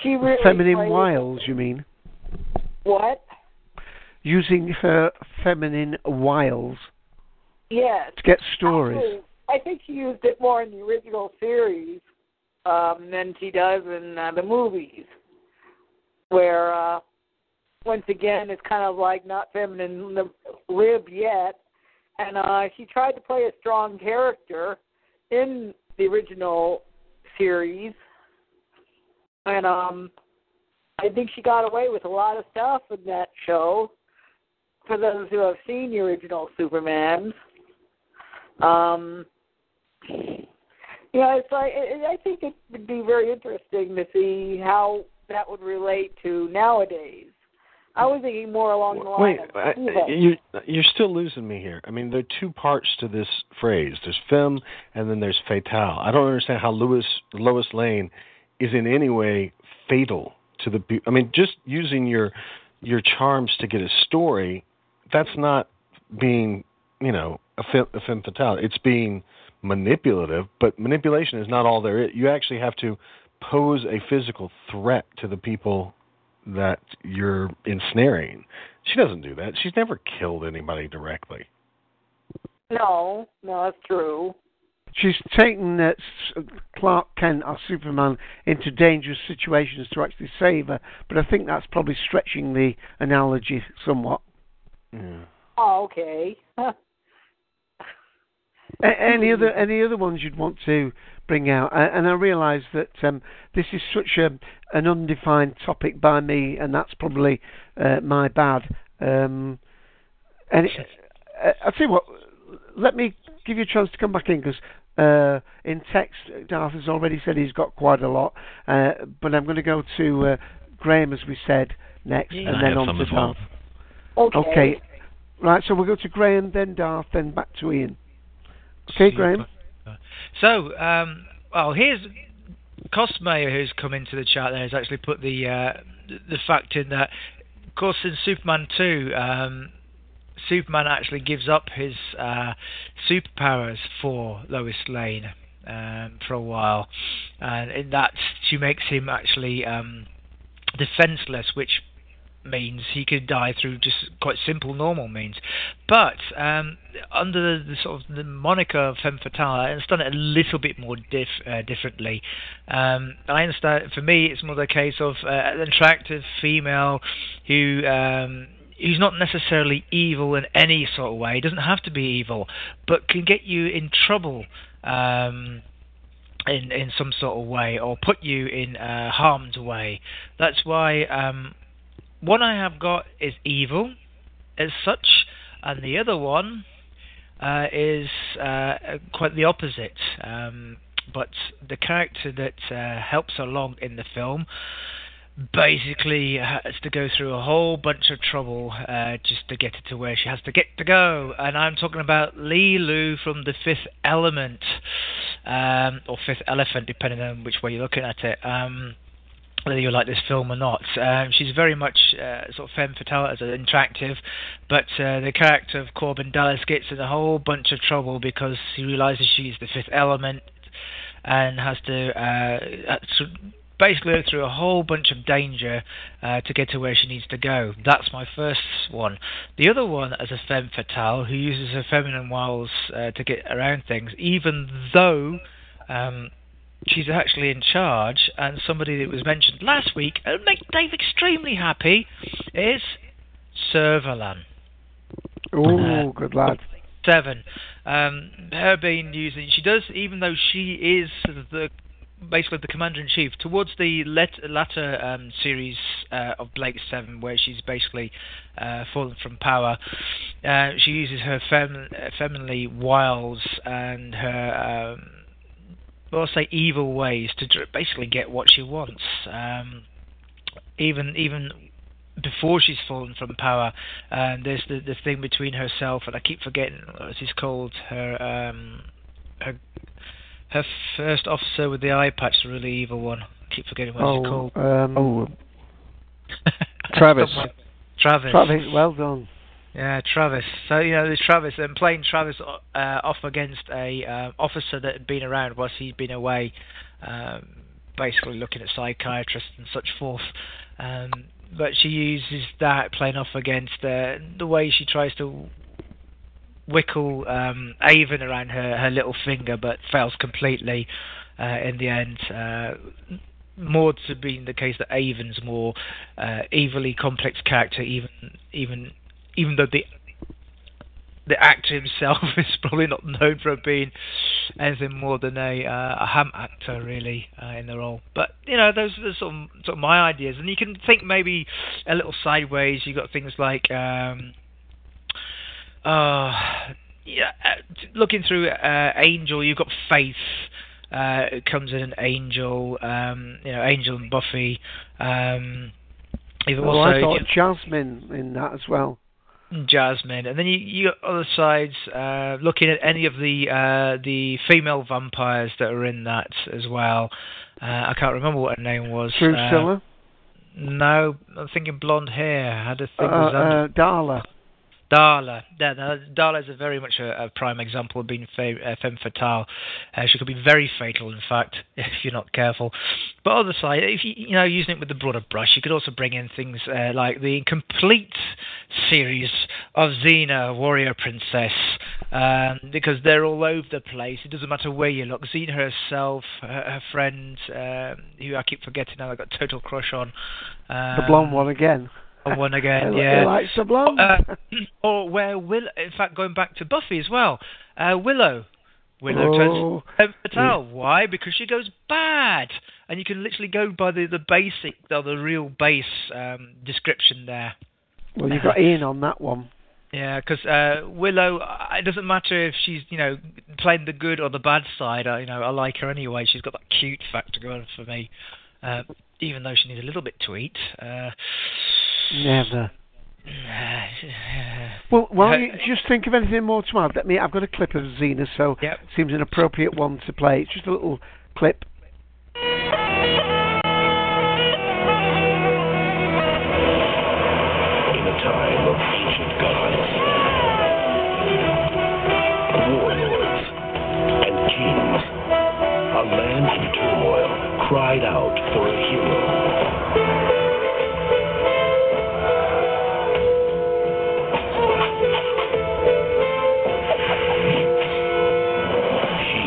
she really... Feminine wiles, you mean? What? Using her feminine wiles. Yes. To get stories. Actually, I think she used it more in the original series than she does in the movies, where, once again, it's kind of like not feminine lib yet. And she tried to play a strong character in the original series. And I think she got away with a lot of stuff in that show, for those who have seen the original Superman. It's like, I think it would be very interesting to see how that would relate to nowadays. I was thinking more along the line of evil. You're still losing me here. I mean, there are two parts to this phrase. There's femme, and then there's fatale. I don't understand how Lois Lane is in any way fatal to the... I mean, just using your charms to get a story, that's not being, a femme fatale. It's being manipulative, but manipulation is not all there is. You actually have to pose a physical threat to the people that you're ensnaring. She doesn't do that. She's never killed anybody directly. No, that's true. She's taken Clark Kent, our Superman, into dangerous situations to actually save her, but I think that's probably stretching the analogy somewhat. Yeah. Oh, okay. Any other ones you'd want to bring out? And I realise that this is such an undefined topic by me, and that's probably my bad. And I'll tell you what, let me give you a chance to come back in, because In text, Darth has already said he's got quite a lot, but I'm going to go to Graham, as we said, next, and then on to Darth. Okay. Right, so we'll go to Graham, then Darth, then back to Ian. Okay, Graham. So, here's Cosmayer, who's come into the chat there, has actually put the fact in that, of course, in Superman 2, Superman actually gives up his superpowers for Lois Lane for a while, and in that she makes him actually defenseless, which means he could die through just quite simple normal means. But under the sort of the moniker of femme fatale, I understand it a little bit more differently. I understand, for me it's more the case of an attractive female who who's not necessarily evil in any sort of way, doesn't have to be evil, but can get you in trouble in some sort of way, or put you in harm's way. That's why one I have got is evil as such, and the other one is quite the opposite. But the character that helps along in the film basically has to go through a whole bunch of trouble just to get it to where she has to get to go. And I'm talking about Leelu from The Fifth Element, or Fifth Elephant, depending on which way you're looking at it, whether you like this film or not. She's very much sort of femme fatale, as attractive, but the character of Corbin Dallas gets in a whole bunch of trouble because he realises she's the Fifth Element and has to basically go through a whole bunch of danger to get to where she needs to go. That's my first one. The other one is a femme fatale who uses her feminine wiles to get around things, even though she's actually in charge. And somebody that was mentioned last week, make Dave extremely happy, is Servalan. Oh, good lad. 7. Her being using, she does, even though she is basically the Commander-in-Chief, towards the latter series of Blake 7, where she's basically fallen from power, she uses her feminine wiles and her evil ways to basically get what she wants. Even before she's fallen from power, there's the thing between herself and, I keep forgetting what she's called, her first officer with the eye patch, the really evil one. I keep forgetting what she's called. Travis. Travis, well done. Yeah, Travis. So, there's Travis, and playing Travis off against a officer that had been around whilst he'd been away, basically looking at psychiatrists and such forth. But she uses that, playing off against the way she tries to wickle Avon around her little finger, but fails completely in the end. More to being the case that Avon's more evilly complex character, even though the actor himself is probably not known for being anything more than a ham actor, really, in the role. But, those are sort of my ideas. And you can think maybe a little sideways. You've got things like looking through Angel, you've got Faith. It comes in an Angel, Angel and Buffy. I thought Jasmine in that as well. Jasmine, and then you got other sides looking at any of the female vampires that are in that as well. I can't remember what her name was. Drusilla? No, I'm thinking blonde hair. Had a thing was that? Darla. Yeah, Darla is very much a prime example of being femme fatale. She could be very fatal, in fact, if you're not careful. But on the other side, if you using it with the broader brush, you could also bring in things like the complete series of Xena, Warrior Princess, because they're all over the place. It doesn't matter where you look. Xena herself, her friend, who I keep forgetting now, I've got a total crush on. The blonde one again. One again, yeah. Like Sublime. Or where Willow, in fact, going back to Buffy as well, Willow turns femme fatale. Why? Because she goes bad. And you can literally go by the basic, or the real base description there. Well, you got Ian on that one. Yeah, because Willow, it doesn't matter if she's, you know, playing the good or the bad side. I like her anyway. She's got that cute factor going for me, even though she needs a little bit to eat. Never. Well, while you just think of anything more to add, I've got a clip of Xena, so yep. It seems an appropriate one to play. It's just a little clip. Cried out for a hero. She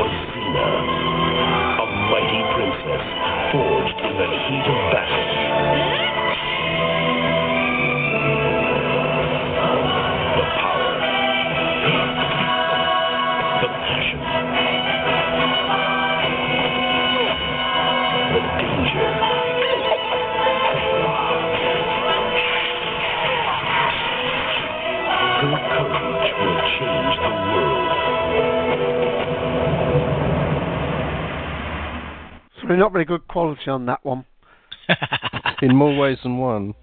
was Xena, a mighty princess forged in the heat of battle. The power, the passion, change the world. So we're not very good quality on that one. In more ways than one.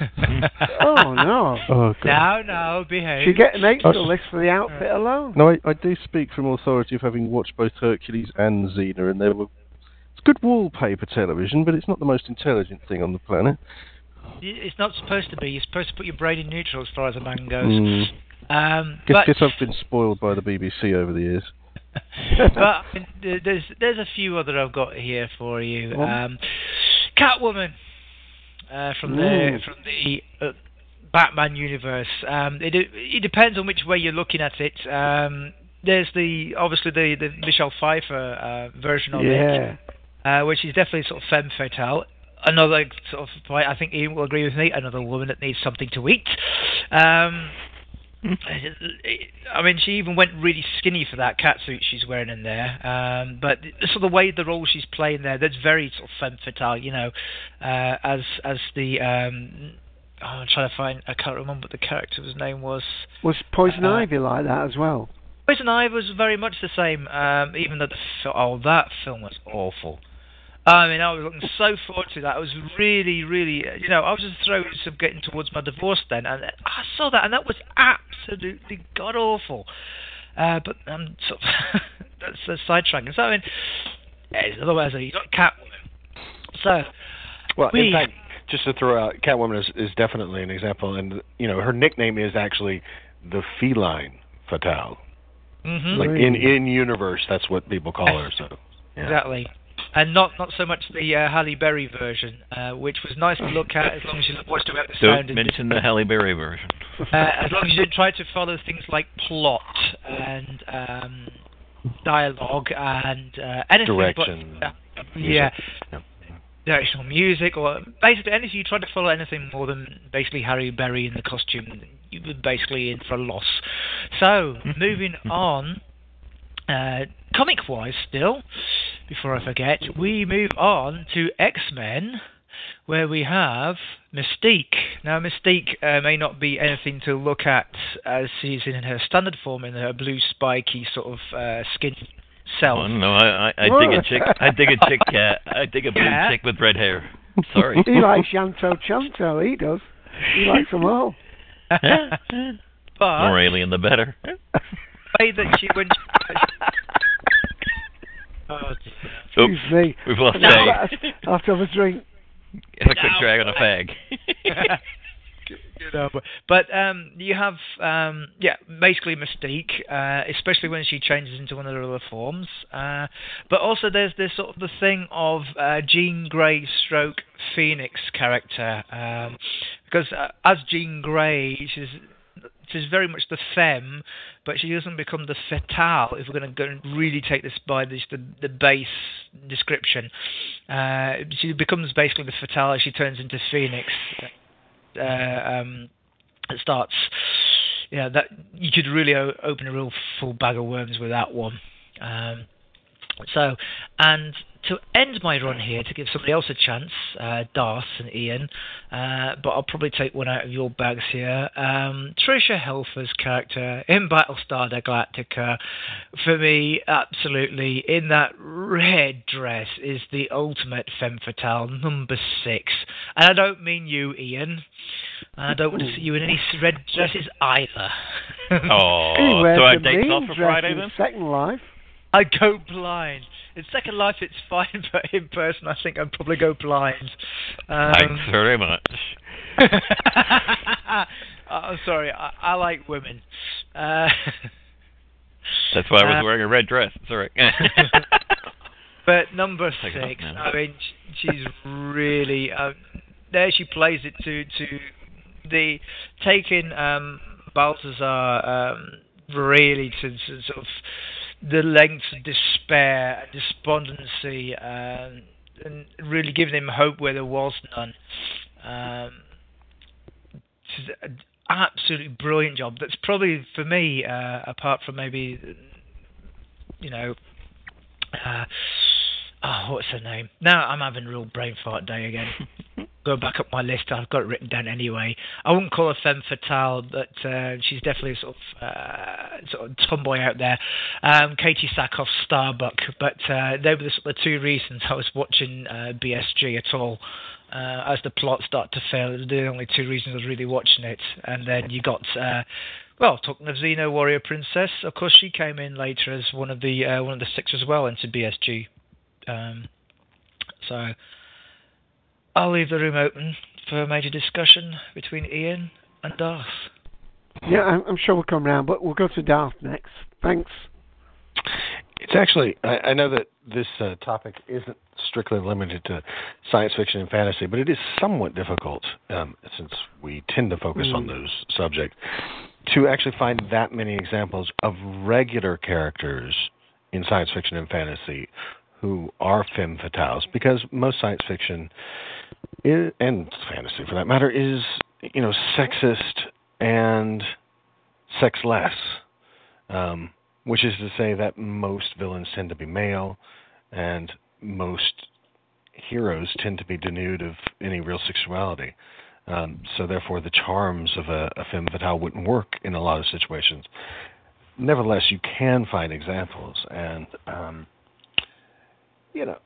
Oh, no. Oh, God. No, behave. She get an extra list for the outfit alone. No, I do speak from authority of having watched both Hercules and Xena, and they were... It's good wallpaper television, but it's not the most intelligent thing on the planet. It's not supposed to be. You're supposed to put your brain in neutral as far as a man goes. Mm. Guess I've been spoiled by the BBC over the years. But there's a few other I've got here for you. Catwoman from the Batman universe. It depends on which way you're looking at it. There's the Michelle Pfeiffer version of it, which is definitely sort of femme fatale. Another sort of point, I think Ian will agree with me. Another woman that needs something to eat. I mean, she even went really skinny for that catsuit she's wearing in there. But sort of the way the role she's playing there, that's very sort of femme fatale, you know. I can't remember what the character's name was. Was Poison Ivy like that as well? Poison Ivy was very much the same, even though that film was awful. I mean, I was looking so forward to that. I was really, really... You know, I was just throwing some getting towards my divorce then, and I saw that, and that was absolutely god-awful. But I'm sort of... That's a sidetrack. So, I mean, otherwise, you've got Catwoman. So... Well, in fact, just to throw out, Catwoman is definitely an example, and, you know, her nickname is actually the Feline Fatale. Mm-hmm. Like, in-universe, that's what people call her, so... Yeah. Exactly. And not so much the Halle Berry version, which was nice to look at as long as you watched it without the sound. Don't mention the Halle Berry version. As long as you didn't try to follow things like plot and dialogue and anything. Direction. But, yeah. Directional music, or basically anything. You try to follow anything more than basically Halle Berry in the costume, you were basically in for a loss. So, moving on, comic-wise still... Before I forget, we move on to X-Men, where we have Mystique. Now, Mystique may not be anything to look at as she's in her standard form, in her blue, spiky sort of skin self. Oh, no, I dig a chick. I dig a blue chick with red hair. Sorry. He likes Chanto Chanto. He does. He likes them all. But more alien, the better. The way that she went. Excuse me. We've lost Dave. I'll have to have a drink. Have a quick drag on a fag. You have, basically Mystique, especially when she changes into one of her other forms. But also there's this sort of the thing of Jean Grey / Phoenix character. Because as Jean Grey, she's very much the femme, but she doesn't become the fatale, if we're going to go and really take this by the base description. She becomes basically the fatale as she turns into Phoenix. It starts... Yeah, that you could really open a real full bag of worms with that one. So, and to end my run here, to give somebody else a chance, Darth and Ian, but I'll probably take one out of your bags here. Tricia Helfer's character in Battlestar Galactica, for me, absolutely, in that red dress, is the ultimate femme fatale, number 6. And I don't mean you, Ian. I don't want to see you in any red dresses either. Oh, so our date's off for Friday then? Second Life. I go blind. In Second Life, it's fine, but in person, I think I'd probably go blind. Thanks very much. I'm sorry, I like women. That's why I was wearing a red dress. Sorry. But number 6, I mean, she's really... there she plays it to the... Taking Balthazar really to sort of... the lengths of despair, despondency, and really giving him hope where there was none. It's an absolutely brilliant job. That's probably, for me, apart from maybe, you know, what's her name? Now I'm having a real brain fart day again. Go back up my list. I've got it written down anyway. I wouldn't call her femme fatale, but she's definitely sort of tomboy out there. Katie Sackhoff Starbuck, but they were the two reasons I was watching BSG at all. As the plot started to fail, it was the only two reasons I was really watching it. And then you got, talking of Xena Warrior Princess, of course she came in later as one of the 6 as well into BSG. So. I'll leave the room open for a major discussion between Ian and Darth. Yeah, I'm sure we'll come round, but we'll go to Darth next. Thanks. It's actually, I know that this topic isn't strictly limited to science fiction and fantasy, but it is somewhat difficult, since we tend to focus on those subjects, to actually find that many examples of regular characters in science fiction and fantasy who are femme fatales, because most science fiction is, and fantasy for that matter, is, you know, sexist and sexless, which is to say that most villains tend to be male and most heroes tend to be denuded of any real sexuality. So therefore the charms of a femme fatale wouldn't work in a lot of situations. Nevertheless, you can find examples, and you know,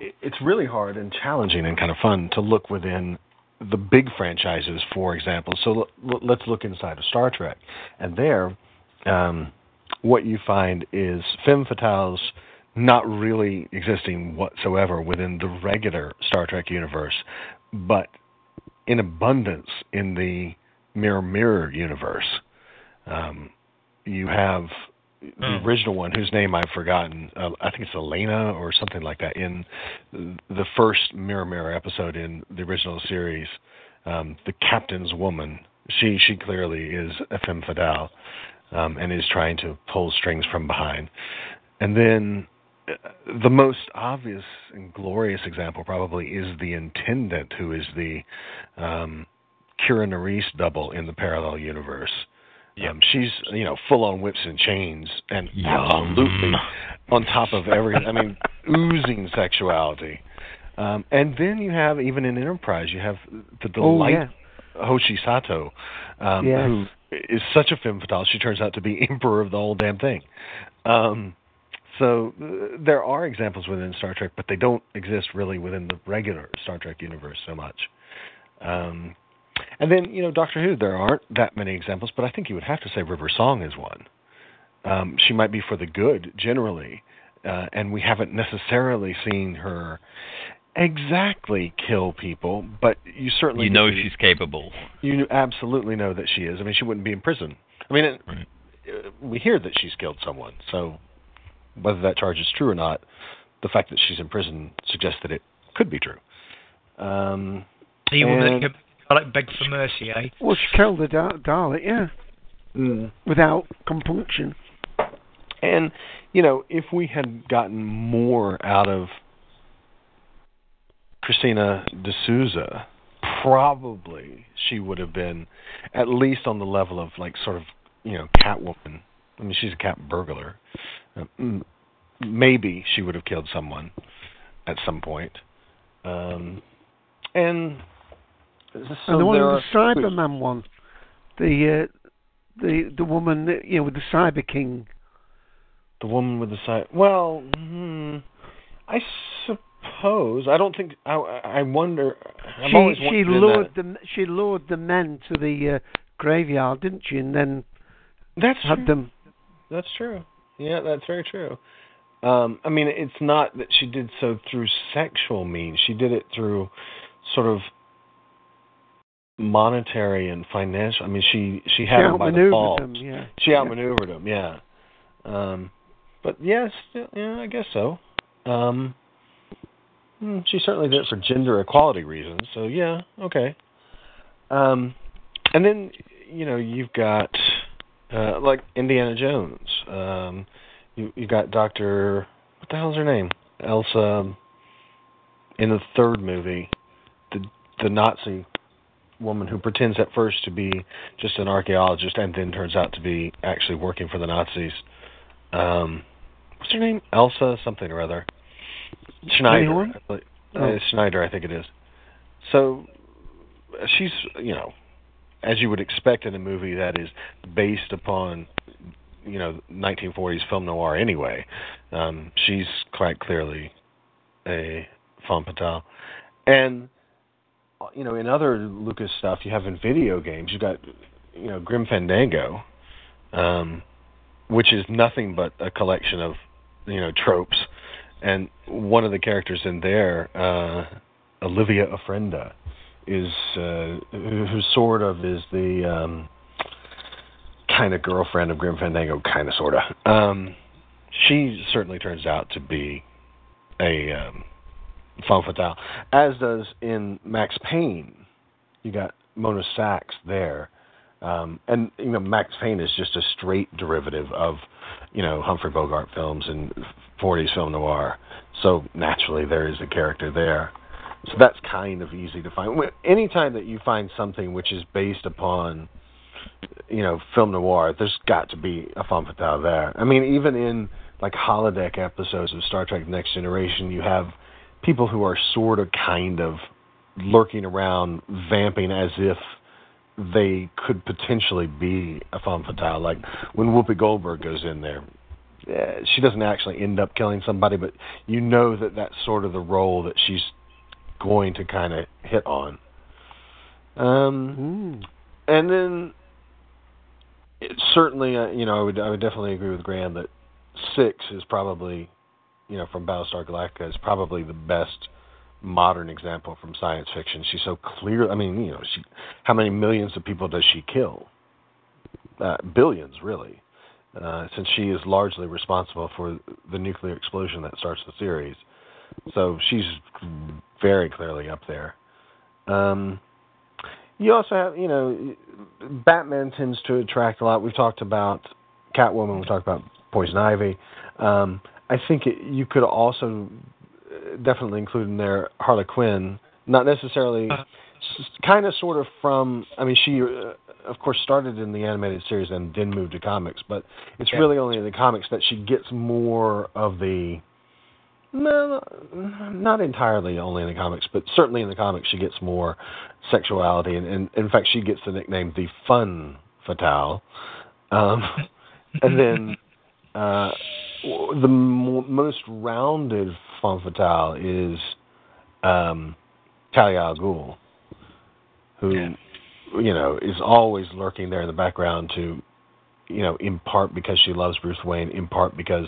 it's really hard and challenging and kind of fun to look within the big franchises, for example. So let's look inside of Star Trek. And there, what you find is femme fatales not really existing whatsoever within the regular Star Trek universe, but in abundance in the Mirror Mirror universe. You have... the original one, whose name I've forgotten, I think it's Elena or something like that, in the first Mirror Mirror episode in the original series, the captain's woman, she clearly is a femme fatale, and is trying to pull strings from behind. And then the most obvious and glorious example probably is the Intendant, who is the Kira Nerys double in the parallel universe. She's, you know, full on whips and chains and absolutely on top of everything. I mean, oozing sexuality. And then you have, even in Enterprise, you have the delight Hoshi Sato, who is such a femme fatale. She turns out to be emperor of the whole damn thing. So there are examples within Star Trek, but they don't exist really within the regular Star Trek universe so much. And then, you know, Doctor Who, there aren't that many examples, but I think you would have to say River Song is one. She might be for the good, generally, and we haven't necessarily seen her exactly kill people, but you certainly... You know she's capable. You absolutely know that she is. I mean, she wouldn't be in prison. I mean, we hear that she's killed someone, so whether that charge is true or not, the fact that she's in prison suggests that it could be true. I like beg for mercy, eh? Well, she killed the Dalek, without compunction. And, you know, if we had gotten more out of Christina D'Souza, probably she would have been at least on the level of, like, sort of, you know, Catwoman. I mean, she's a cat burglar. maybe she would have killed someone at some point. And so and the one, the Cyberman one, the woman that, you know, with the Cyber King. The woman with the cyber. Well, I suppose I don't think I wonder. She lured them. She lured the men to the graveyard, didn't she? And then them. That's true. Yeah, that's very true. I mean, it's not that she did so through sexual means. She did it through sort of monetary and financial. I mean, she had them by the balls. She outmaneuvered them. Yeah. But yes, yeah, I guess so. She certainly did it for gender equality reasons. So yeah, okay. And then you've got like Indiana Jones. You've got Doctor, what the hell's her name? Elsa. In the third movie, the Nazi woman who pretends at first to be just an archaeologist and then turns out to be actually working for the Nazis. What's her name? Elsa something or other. Schneider. Schneider, I think it is. So she's, as you would expect in a movie that is based upon, 1940s film noir anyway. She's quite clearly a femme fatale. And, in other Lucas stuff you have in video games, you've got, Grim Fandango, which is nothing but a collection of, tropes. And one of the characters in there, Olivia Ofrenda, is who sort of is the kind of girlfriend of Grim Fandango, kind of, sort of. She certainly turns out to be a femme fatale, as does in Max Payne. You got Mona Sachs there. And, Max Payne is just a straight derivative of, Humphrey Bogart films and 40s film noir. So naturally there is a character there. So that's kind of easy to find. Anytime that you find something which is based upon, film noir, there's got to be a femme fatale there. I mean, even in, like, holodeck episodes of Star Trek Next Generation, you have people who are sort of kind of lurking around, vamping as if they could potentially be a femme fatale. Like when Whoopi Goldberg goes in there, she doesn't actually end up killing somebody, but that's sort of the role that she's going to kind of hit on. And then it certainly, I would definitely agree with Graham that 6 is probably, from Battlestar Galactica, is probably the best modern example from science fiction. She's so clear. I mean, how many millions of people does she kill? Billions, really, since she is largely responsible for the nuclear explosion that starts the series. So she's very clearly up there. You also have, Batman tends to attract a lot. We've talked about Catwoman. We've talked about Poison Ivy. I think you could also definitely include in there Harley Quinn, not necessarily, kind of, sort of from. I mean, she of course started in the animated series and then moved to comics, but it's really only in the comics that she gets more of the. No, not entirely only in the comics, but certainly in the comics she gets more sexuality, and in fact she gets the nickname the Fun Fatale, and then. The most rounded femme fatale is Talia al Ghul, who, is always lurking there in the background to, in part because she loves Bruce Wayne, in part because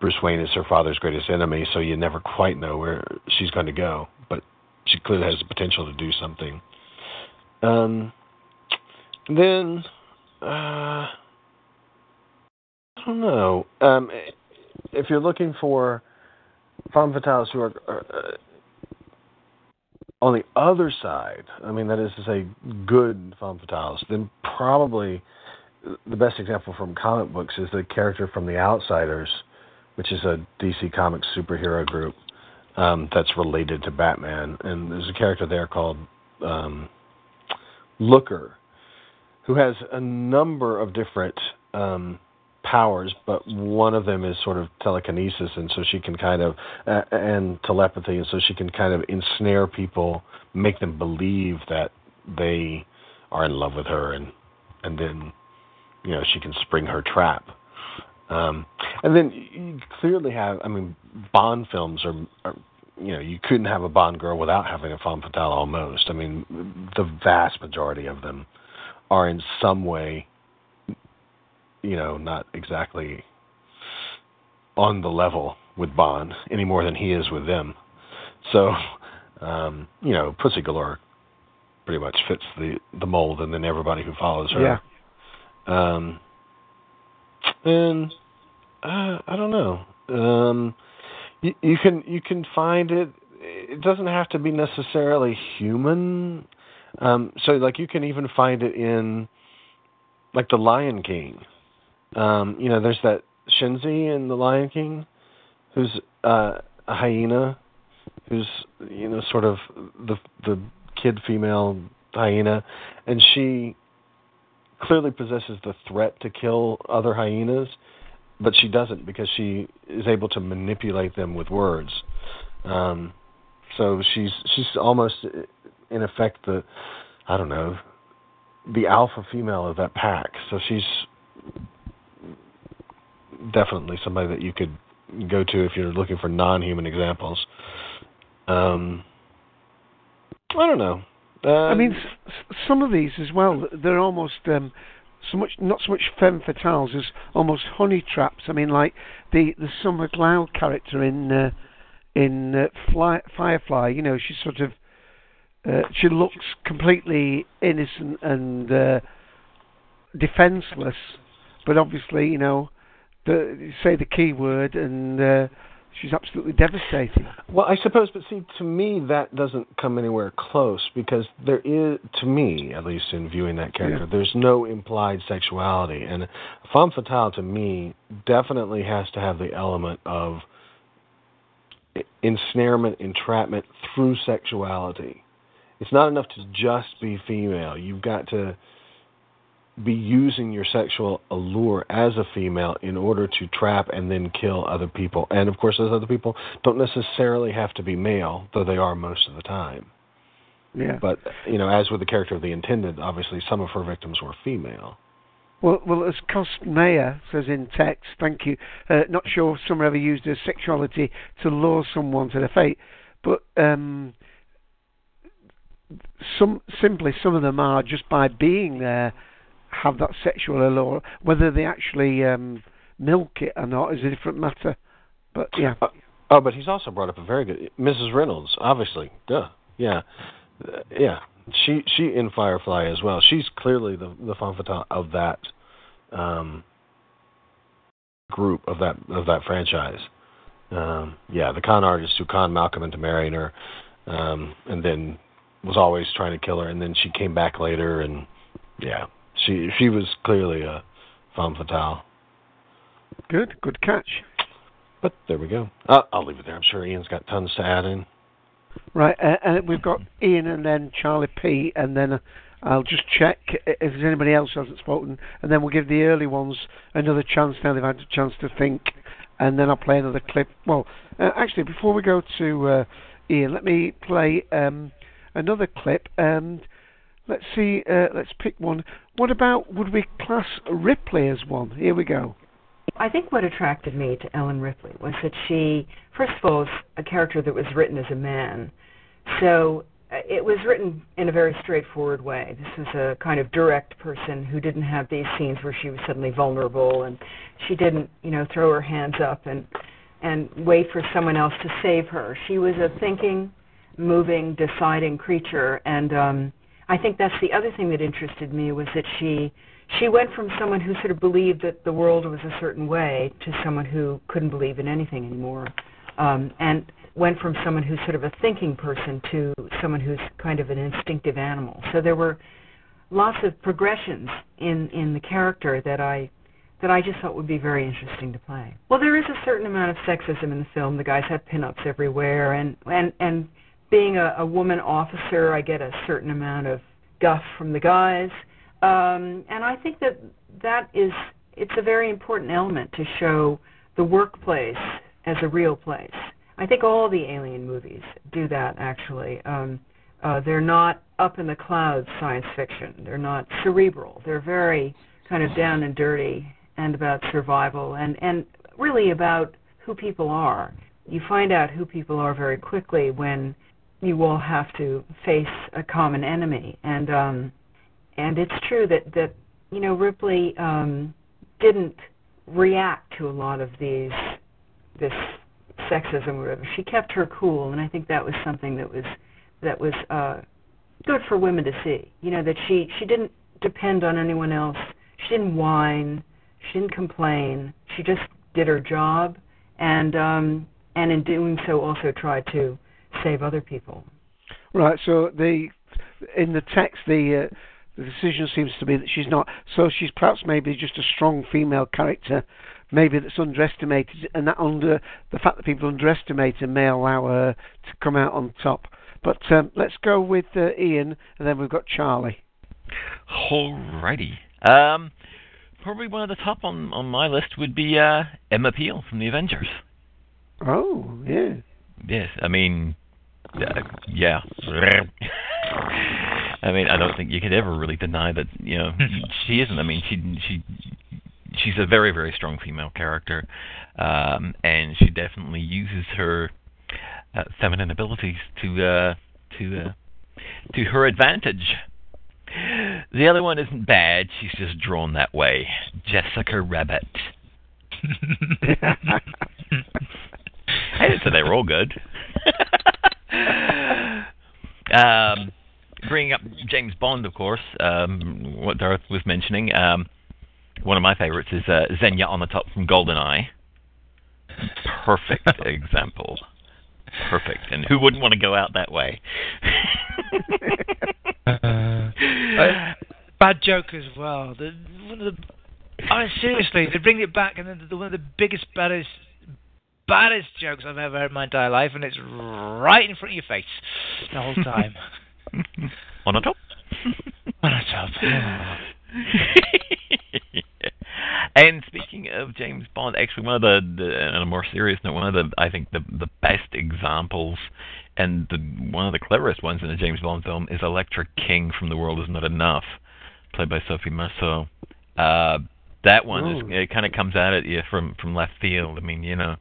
Bruce Wayne is her father's greatest enemy, so you never quite know where she's going to go, but she clearly has the potential to do something. Then, I don't know. If you're looking for femme fatales who are on the other side, I mean, that is to say, good femme fatales, then probably the best example from comic books is the character from The Outsiders, which is a DC Comics superhero group that's related to Batman. And there's a character there called Looker, who has a number of different powers, but one of them is sort of telekinesis, and so she can kind of and telepathy, and so she can kind of ensnare people, make them believe that they are in love with her, and then, you know, she can spring her trap. And then you clearly have, I mean, Bond films are, you know, you couldn't have a Bond girl without having a femme fatale almost. I mean, the vast majority of them are in some way, you know, not exactly on the level with Bond any more than he is with them. So, you know, Pussy Galore pretty much fits the mold, and then everybody who follows her. Yeah. And I don't know. You can find it. It doesn't have to be necessarily human. So like you can even find it in like The Lion King. You know, there's that Shenzi in The Lion King, who's a hyena, who's, you know, sort of the kid female hyena, and she clearly possesses the threat to kill other hyenas, but she doesn't because she is able to manipulate them with words. So she's almost, in effect, the alpha female of that pack. So she's definitely somebody that you could go to if you're looking for non-human examples. I don't know. I mean, some of these as well, they're almost not so much femme fatales as almost honey traps. I mean, like the Summer Cloud character in Firefly. You know, she's sort of she looks completely innocent and defenseless, but obviously, you know, say the key word and. She's absolutely devastating. Well, I suppose, but see, to me, that doesn't come anywhere close because there is, to me, at least in viewing that character, there's no implied sexuality. And femme fatale, to me, definitely has to have the element of ensnarement, entrapment through sexuality. It's not enough to just be female. You've got to be using your sexual allure as a female in order to trap and then kill other people. And, of course, those other people don't necessarily have to be male, though they are most of the time. Yeah. But, you know, as with the character of the Intended, obviously some of her victims were female. Well, as Costmea says in text, thank you, not sure if someone ever used her sexuality to lure someone to their fate, but some of them are just by being there have that sexual allure. Whether they actually milk it or not is a different matter. But yeah. Oh, but he's also brought up a very good Mrs. Reynolds, obviously. Duh. Yeah, yeah. She in Firefly as well. She's clearly the femme fatale of that group of that franchise. Yeah, the con artist who conned Malcolm into marrying her, and then was always trying to kill her, and then she came back later, and yeah. She was clearly a femme fatale. Good catch. But there we go. I'll leave it there. I'm sure Ian's got tons to add in. Right, and we've got Ian and then Charlie P, and then I'll just check if there's anybody else who hasn't spoken, and then we'll give the early ones another chance now they've had a chance to think, and then I'll play another clip. Well, actually, before we go to Ian, let me play another clip, and let's see, let's pick one. What about, would we class Ripley as one? Here we go. I think what attracted me to Ellen Ripley was that she, first of all, was a character that was written as a man. So it was written in a very straightforward way. This was a kind of direct person who didn't have these scenes where she was suddenly vulnerable, and she didn't, you know, throw her hands up and wait for someone else to save her. She was a thinking, moving, deciding creature, and I think that's the other thing that interested me was that she went from someone who sort of believed that the world was a certain way to someone who couldn't believe in anything anymore, and went from someone who's sort of a thinking person to someone who's kind of an instinctive animal. So there were lots of progressions in the character that I just thought would be very interesting to play. Well, there is a certain amount of sexism in the film. The guys have pinups everywhere, and being a woman officer, I get a certain amount of guff from the guys, and I think that is it's a very important element to show the workplace as a real place. I think all the Alien movies do that, actually. They're not up in the clouds science fiction. They're not cerebral. They're very kind of down and dirty and about survival and really about who people are. You find out who people are very quickly when you all have to face a common enemy. And it's true that you know, Ripley didn't react to a lot of this sexism or whatever. She kept her cool, and I think that was something that was good for women to see. You know, that she didn't depend on anyone else. She didn't whine. She didn't complain. She just did her job, and in doing so also tried to save other people. Right. So in the text the decision seems to be that she's not. So she's perhaps maybe just a strong female character, maybe that's underestimated, and that under the fact that people underestimate her may allow her to come out on top. But let's go with Ian, and then we've got Charlie. Alrighty. Probably one of the top on my list would be Emma Peel from The Avengers. Oh, yeah. Yes, I mean, yeah. I mean, I don't think you could ever really deny that, you know, she isn't. I mean, she's a very, very strong female character, and she definitely uses her feminine abilities to her advantage. The other one isn't bad. She's just drawn that way. Jessica Rabbit. I didn't say they were all good. Bringing up James Bond, of course, what Darth was mentioning. One of my favorites is Xenia on the Top from GoldenEye. Perfect example. Perfect. And who wouldn't want to go out that way? Bad joke as well. Seriously, they bring it back, and then one of the biggest, baddest jokes I've ever heard in my entire life, and it's right in front of your face the whole time. On a top. On a top. Yeah. And speaking of James Bond, actually, one of the on a more serious note, one of the, I think, the best examples and one of the cleverest ones in a James Bond film is Electra King from The World Is Not Enough, played by Sophie Marceau. That one, it kind of comes out at you from left field. I mean, you know,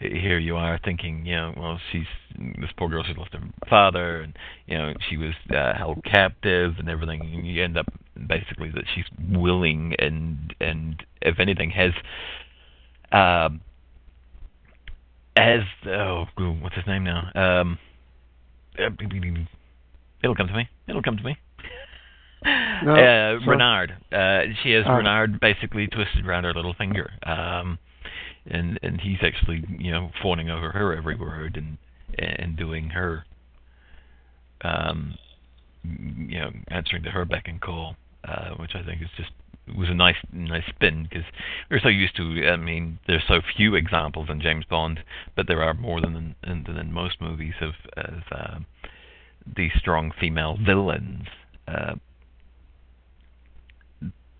here you are thinking, you know, well, this poor girl, she's lost her father, and, you know, she was held captive and everything. And you end up basically that she's willing and if anything, what's his name now? It'll come to me. No, Renard. She has Renard basically twisted around her little finger, and he's actually, you know, fawning over her every word and doing her, you know, answering to her beck and call, which I think was a nice spin, because we're so used to. I mean, there's so few examples in James Bond, but there are more than most movies of these strong female villains.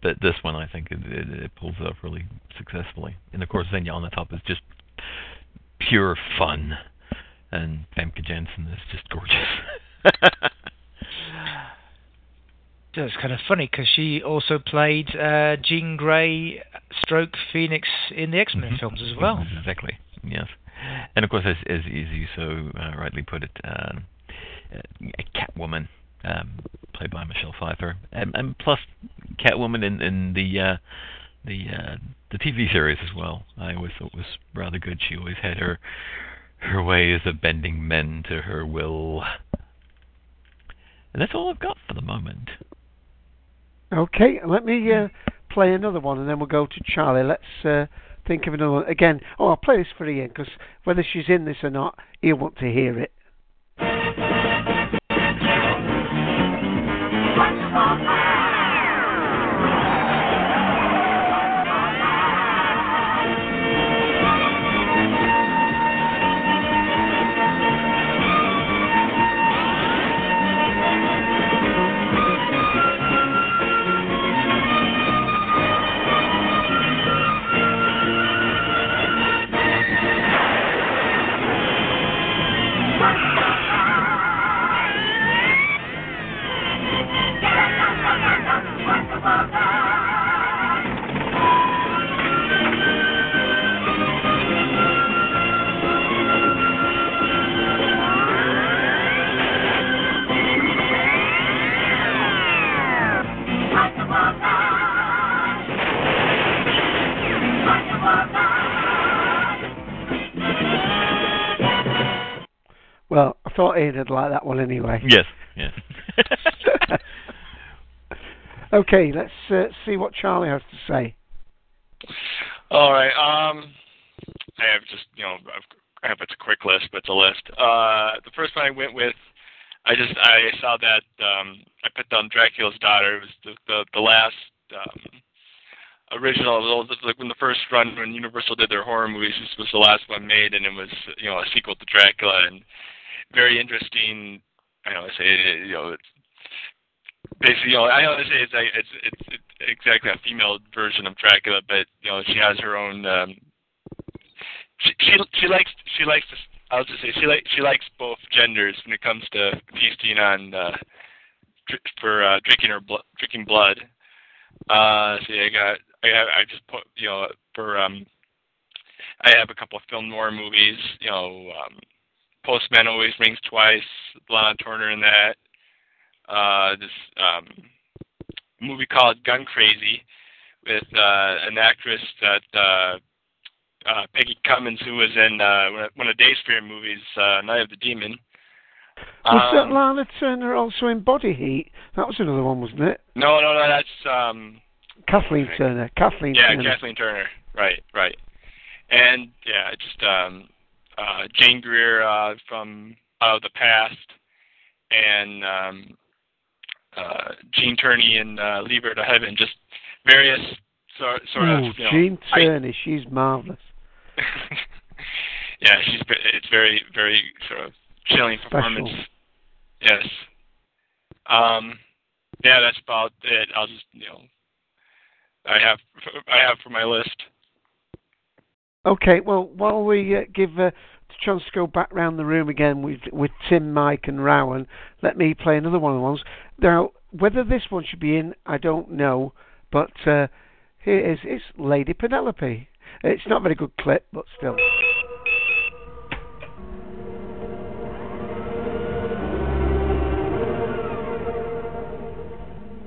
But this one, I think, it pulls it off really successfully. And, of course, Xenia on the Top is just pure fun. And Famke Janssen is just gorgeous. That's kind of funny, because she also played Jean Grey / Phoenix in the X-Men films as well. Exactly, yes. And, of course, as you so rightly put it, Catwoman. Played by Michelle Pfeiffer, and plus Catwoman in the TV series as well. I always thought was rather good. She always had her ways of bending men to her will, and that's all I've got for the moment. Okay, let me play another one, and then we'll go to Charlie. Let's think of another one again. Oh, I'll play this for Ian, because whether she's in this or not, he'll want to hear it. thought Ian would like that one anyway. Yes, yes. Okay, let's see what Charlie has to say. All right. I have just, I hope it's a quick list, but it's a list. The first one I went with, I saw that I put down Dracula's Daughter. It was the last original, like when the first run when Universal did their horror movies. This was the last one made, and it was a sequel to Dracula, and very interesting. It's exactly a female version of Dracula, but she has her own. She likes. I'll just say she likes both genders when it comes to feasting on for drinking her drinking blood. I have a couple of film noir movies. Postman Always Rings Twice. Lana Turner in that. This movie called Gun Crazy with an actress that Peggy Cummins, who was in one of Dave's favorite movies, Night of the Demon. Was that Lana Turner also in Body Heat? That was another one, wasn't it? No, that's Kathleen Turner. Kathleen Turner. Right. And yeah, just Jane Greer from Out of the Past, and Gene Tierney in Leave Her to Heaven. Just various sort of. Gene Tierney, she's marvelous. Yeah, it's very, very sort of chilling performance. Yes. Yeah, that's about it. I'll just I have for my list. Okay. Well, while we give the chance to go back round the room again with Tim, Mike, and Rowan, let me play another one of the ones. Now, whether this one should be in, I don't know, but here it is. It's Lady Penelope. It's not a very good clip, but still.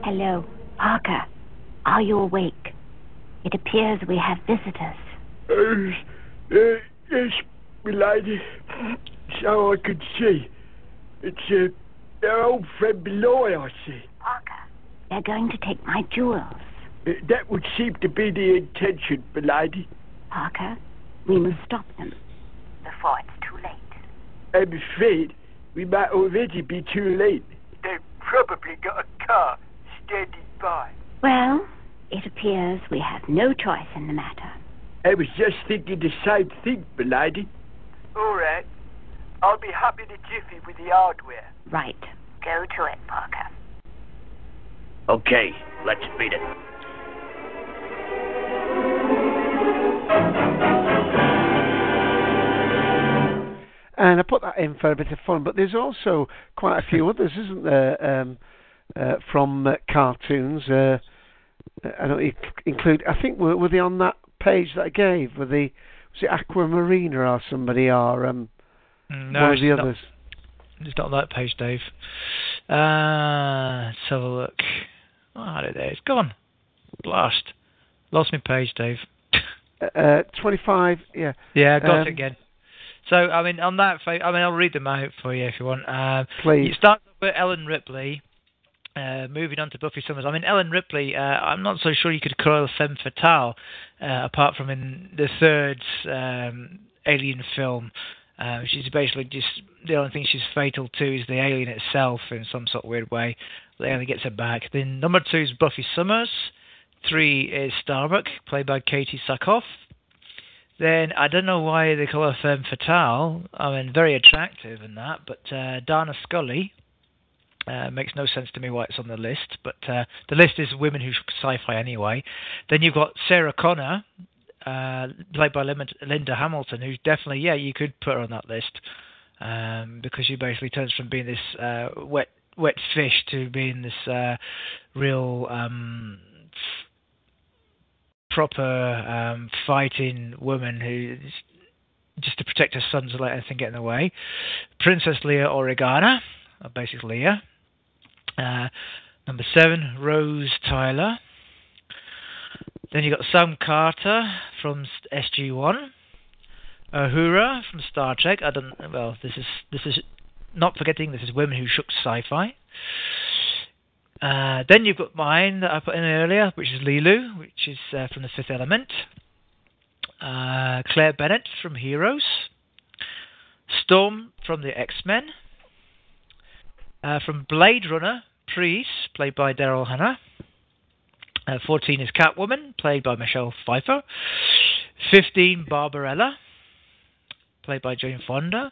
Hello, Parker. Are you awake? It appears we have visitors. Yes, milady. So I could see. It's our old friend Beloy, I see. Parker, they're going to take my jewels. That would seem to be the intention, milady. Parker, we must stop them before it's too late. I'm afraid we might already be too late. They've probably got a car standing by. Well, it appears we have no choice in the matter. I was just thinking the same thing, milady. All right. I'll be happy to jiffy with the hardware. Right. Go to it, Parker. Okay, let's beat it. And I put that in for a bit of fun, but there's also quite a few others, isn't there, from cartoons. I don't include. I think were they on that page that I gave? Was it Aquamarina or somebody or one of the others? It's not that page, Dave. Let's have a look. Oh, there it is. Go on. Blast. Lost my page, Dave. 25, yeah. Yeah, got it again. So, on that, I'll read them out for you if you want. Please. It starts off with Ellen Ripley, moving on to Buffy Summers. Ellen Ripley, I'm not so sure you could call her femme fatale, apart from in the third Alien film. She's basically just, the only thing she's fatal to is the alien itself in some sort of weird way. The alien gets her back. Then number 2 is Buffy Summers. 3 is Starbuck, played by Katie Sackhoff. Then, I don't know why they call her femme fatale. Very attractive in that, but Dana Scully. Makes no sense to me why it's on the list, but the list is women who sci-fi anyway. Then you've got Sarah Connor, played by Linda Hamilton, who's definitely, you could put her on that list, because she basically turns from being this wet fish to being this real proper fighting woman who just to protect her sons and let anything get in the way. Princess Leia Organa, basically Leia. Number 7, Rose Tyler. Then you got Sam Carter from SG-1. Uhura from Star Trek. I don't. Well, this is Not forgetting this is Women Who Shook Sci-Fi. Then you've got mine that I put in earlier, which is Lilu, which is from The Fifth Element. Claire Bennett from Heroes. Storm from the X-Men. From Blade Runner, Pryce, played by Daryl Hannah. 14 is Catwoman, played by Michelle Pfeiffer. 15, Barbarella, played by Jane Fonda.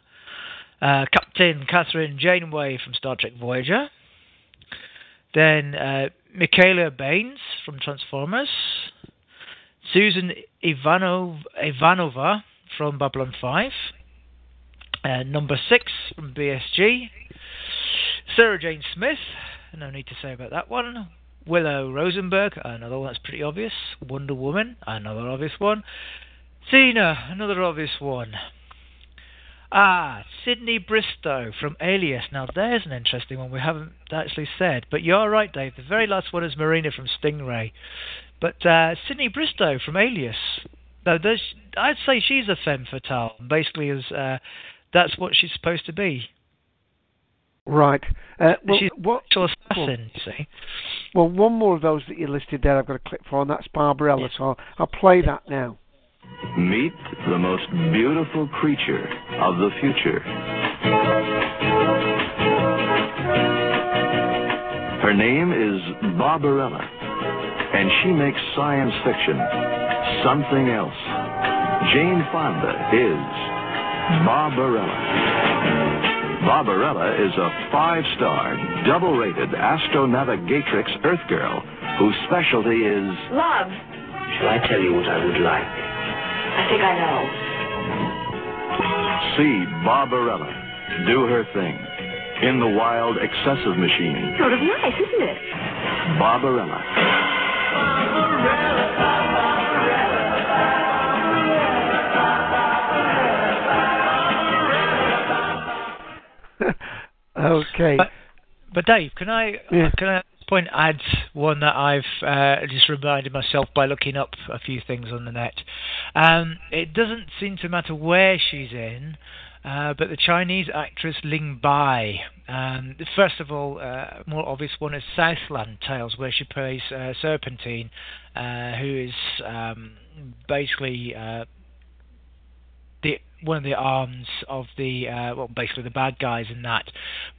Captain Catherine Janeway from Star Trek Voyager. Then Michaela Baines from Transformers. Susan Ivanova from Babylon 5. Number 6 from BSG. Sarah Jane Smith, no need to say about that one. Willow Rosenberg, another one that's pretty obvious. Wonder Woman, another obvious one. Xena, another obvious one. Sydney Bristow from Alias. Now there's an interesting one we haven't actually said, but you're right, Dave. The very last one is Marina from Stingray. But Sydney Bristow from Alias. Now, I'd say she's a femme fatale. Basically, that's what she's supposed to be. Right. She's an assassin, you see. Well, one more of those that you listed there I've got a clip for, and that's Barbarella, so I'll play that now. Meet the most beautiful creature of the future. Her name is Barbarella, and she makes science fiction something else. Jane Fonda is Barbarella. Barbarella is a 5-star, double-rated astronavigatrix Earth girl whose specialty is... love. Shall I tell you what I would like? I think I know. See Barbarella do her thing in the wild excessive machinery. Sort of nice, isn't it? Barbarella. Barbarella. Okay, but Dave, can I point add one that I've just reminded myself by looking up a few things on the net. It doesn't seem to matter where she's in, but the Chinese actress Ling Bai. First of all, more obvious one is Southland Tales, where she plays Serpentine, who is basically one of the arms of the basically the bad guys in that,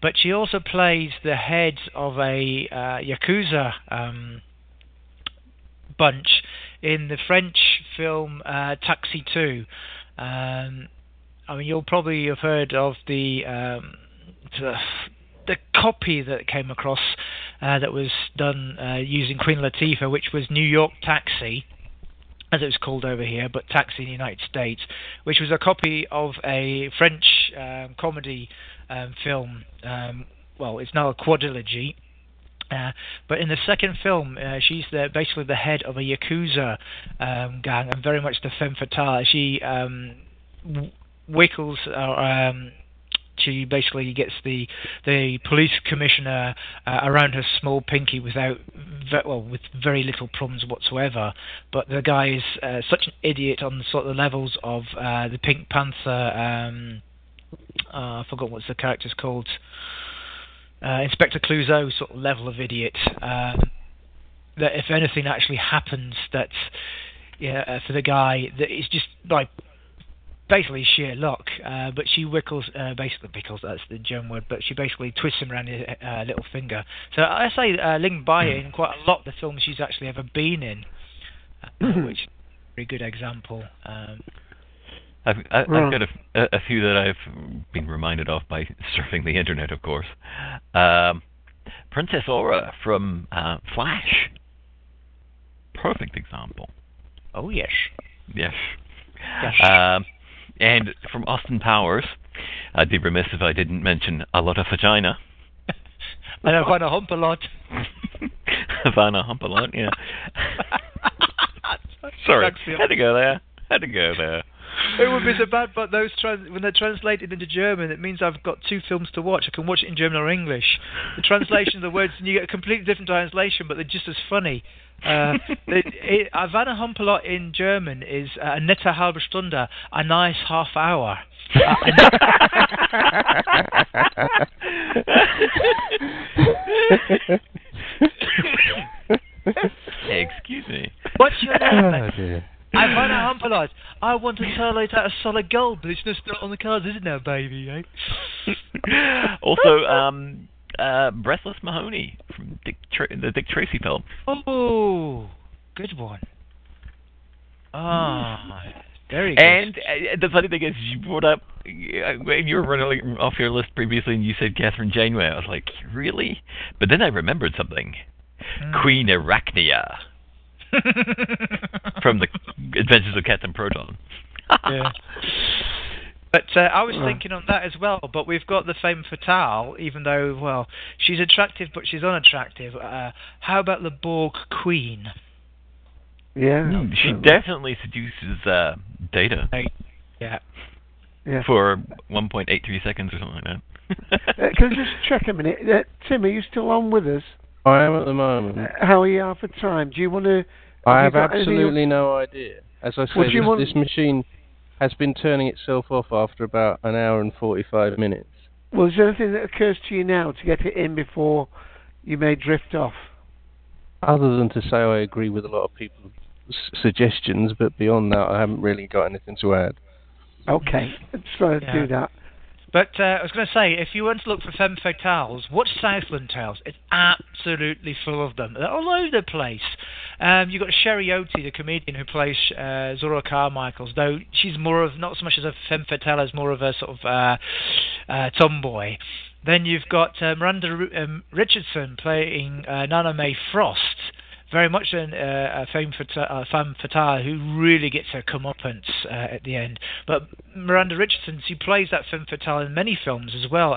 but she also plays the head of a Yakuza bunch in the French film Taxi 2. I mean, you'll probably have heard of the copy that came across that was done using Queen Latifah, which was New York Taxi, as it was called over here, but Taxi in the United States, which was a copy of a French comedy film. Well, it's now a quadrilogy. But in the second film, she's basically the head of a Yakuza gang, and very much the femme fatale. She wiggles... she basically gets the police commissioner around her small pinky with very little problems whatsoever. But the guy is such an idiot on sort of the levels of the Pink Panther. I forgot what the character's called. Inspector Clouseau sort of level of idiot. That if anything actually happens, for the guy, that it's just like. Basically sheer luck, but she wiggles, that's the germ word, but she basically twists him around his little finger. So I say Ling Bai in quite a lot of the films she's actually ever been in, which is a very good example. I've got a few that I've been reminded of by surfing the internet, of course. Princess Aura from Flash. Perfect example. Oh, yes. Yes. And from Austin Powers, I'd be remiss if I didn't mention a lot of vagina. And Havana Hump a lot. Havana Hump a lot, yeah. Sorry, had to go there. It would be so bad, but those when they're translated into German, it means I've got two films to watch. I can watch it in German or English. The translation of the words, and you get a completely different translation, but they're just as funny. Havana Humpelot in German is a nette halbe Stunde, a nice half hour. Excuse me. What's your name? Havana Humpelot. I want to tolerate out a solid gold, but it's just not on the cards, is it now, baby? Eh? Also, Breathless Mahoney from the Dick Tracy film. Oh, good one. Very good. And the funny thing is, you brought up when you were running off your list previously, and you said Catherine Janeway. I was like, really? But then I remembered something. Queen Arachnia from the Adventures of Captain Proton. Yeah. But I was thinking on that as well, but we've got the femme fatale, even though, well, she's attractive, but she's unattractive. How about the Borg Queen? Yeah. She definitely seduces Data. Yeah. For 1.83 seconds or something like that. Can I just check a minute? Tim, are you still on with us? I am at the moment. How are you out for time? Do you want to... I have absolutely no idea. As I said, this machine... has been turning itself off after about an hour and 45 minutes. Well, is there anything that occurs to you now to get it in before you may drift off? Other than to say I agree with a lot of people's suggestions, but beyond that, I haven't really got anything to add. Okay, let's try to do that. But I was going to say, if you want to look for femme fatales, watch Southland Tales. It's absolutely full of them. They're all over the place. You've got Sherry Oaty, the comedian who plays Zora Carmichael's, though she's more of, not so much as a femme fatale, as more of a sort of tomboy. Then you've got Miranda Richardson playing Nana Mae Frost, very much a femme fatale who really gets her comeuppance at the end. But Miranda Richardson, she plays that femme fatale in many films as well.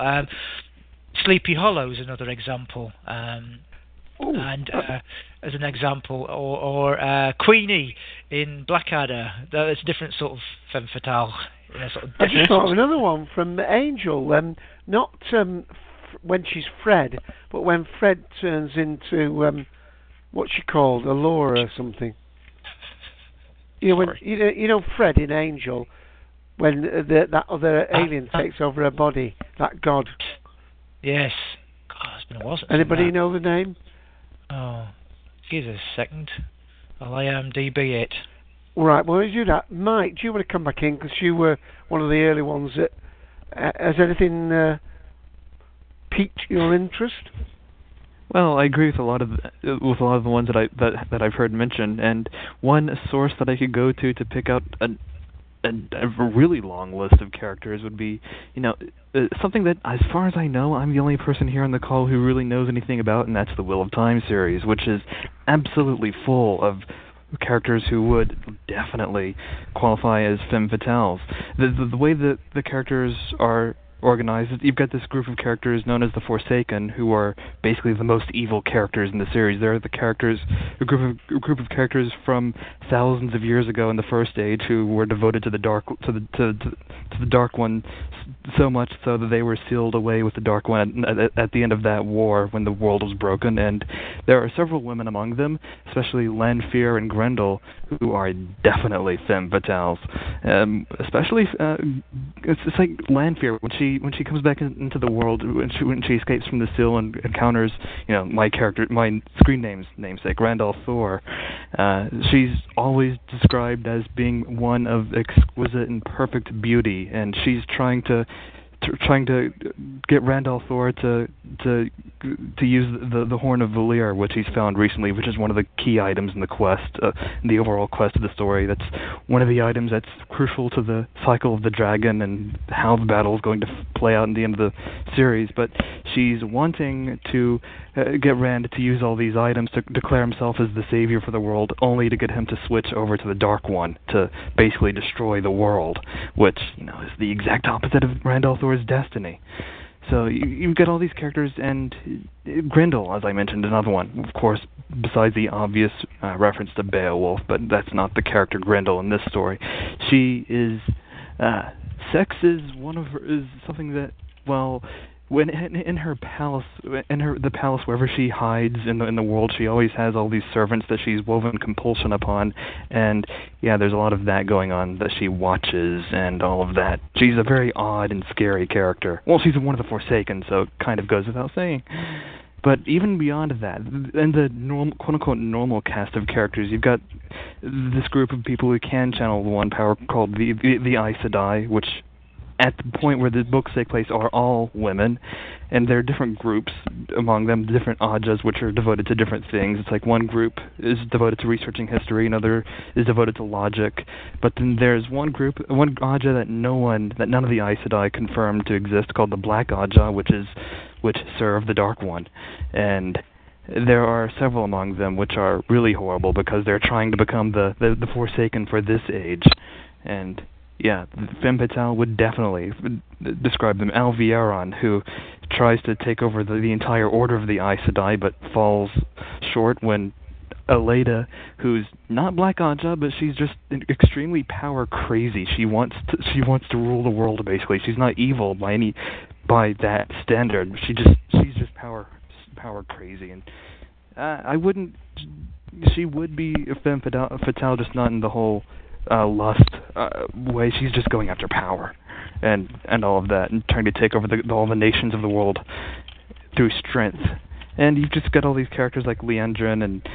Sleepy Hollow is another example, as an example, or Queenie in Blackadder. It's a different sort of femme fatale. You know, sort of I just thought of another one from Angel, when she's Fred, but when Fred turns into... what's she called? Allura or something. You know Fred in Angel, when that other alien takes over her body, that god. Yes. God, it's been a while since anybody know the name? Oh, give us a second. I'll IMDb it. Right, well, as you do that, Mike, do you want to come back in? Because you were one of the early ones. That has anything piqued your interest? Well, I agree with a lot of the ones that I've heard mentioned, and one source that I could go to pick out a really long list of characters would be, something that, as far as I know, I'm the only person here on the call who really knows anything about, and that's the Wheel of Time series, which is absolutely full of characters who would definitely qualify as femme fatales. The way that the characters are organized, you've got this group of characters known as the Forsaken, who are basically the most evil characters in the series. They're the characters, a group of characters from thousands of years ago in the First Age, who were devoted to the dark, to the Dark One, so much so that they were sealed away with the Dark One at the end of that war when the world was broken. And there are several women among them, especially Lanfear and Grendel, who are definitely femme fatales. It's like Lanfear when she comes back into the world, when she escapes from the Seal and encounters my screen name's namesake Randolph Thor, she's always described as being one of exquisite and perfect beauty, and she's trying to get Randolph Thor to use the Horn of Valyr, which he's found recently, which is one of the key items in the quest, in the overall quest of the story. That's one of the items that's crucial to the cycle of the dragon and how the battle is going to play out in the end of the series. But she's wanting to get Rand to use all these items to declare himself as the savior for the world, only to get him to switch over to the Dark One to basically destroy the world, which is the exact opposite of Randolph Thor's destiny. So you've got all these characters, and Grendel, as I mentioned, another one. Of course, besides the obvious reference to Beowulf, but that's not the character Grendel in this story. She is... sex is one of her, is something that, well... When in her palace, the palace wherever she hides in the world, she always has all these servants that she's woven compulsion upon, and yeah, there's a lot of that going on that she watches and all of that. She's a very odd and scary character. Well, she's one of the Forsaken, so it kind of goes without saying. But even beyond that, in the normal, quote-unquote normal cast of characters, you've got this group of people who can channel the one power called the Aes Sedai, which... at the point where the books take place are all women, and there are different groups among them, different ajas, which are devoted to different things. It's like one group is devoted to researching history, another is devoted to logic, but then there's one aja that none of the Aes Sedai confirmed to exist, called the Black Aja, which serve the Dark One. And there are several among them which are really horrible because they're trying to become the Forsaken for this age. And yeah, femme fatale would definitely describe them. Alvieron, who tries to take over the entire order of the Aes Sedai, but falls short when Aleda, who's not Black Aja, but she's just extremely power crazy. She wants to rule the world, basically. She's not evil by that standard. She's just power crazy, and I wouldn't. She would be a femme fatale, just not in the whole lust way. She's just going after power and all of that, and trying to take over all the nations of the world through strength. And you've just got all these characters like Leandrin, and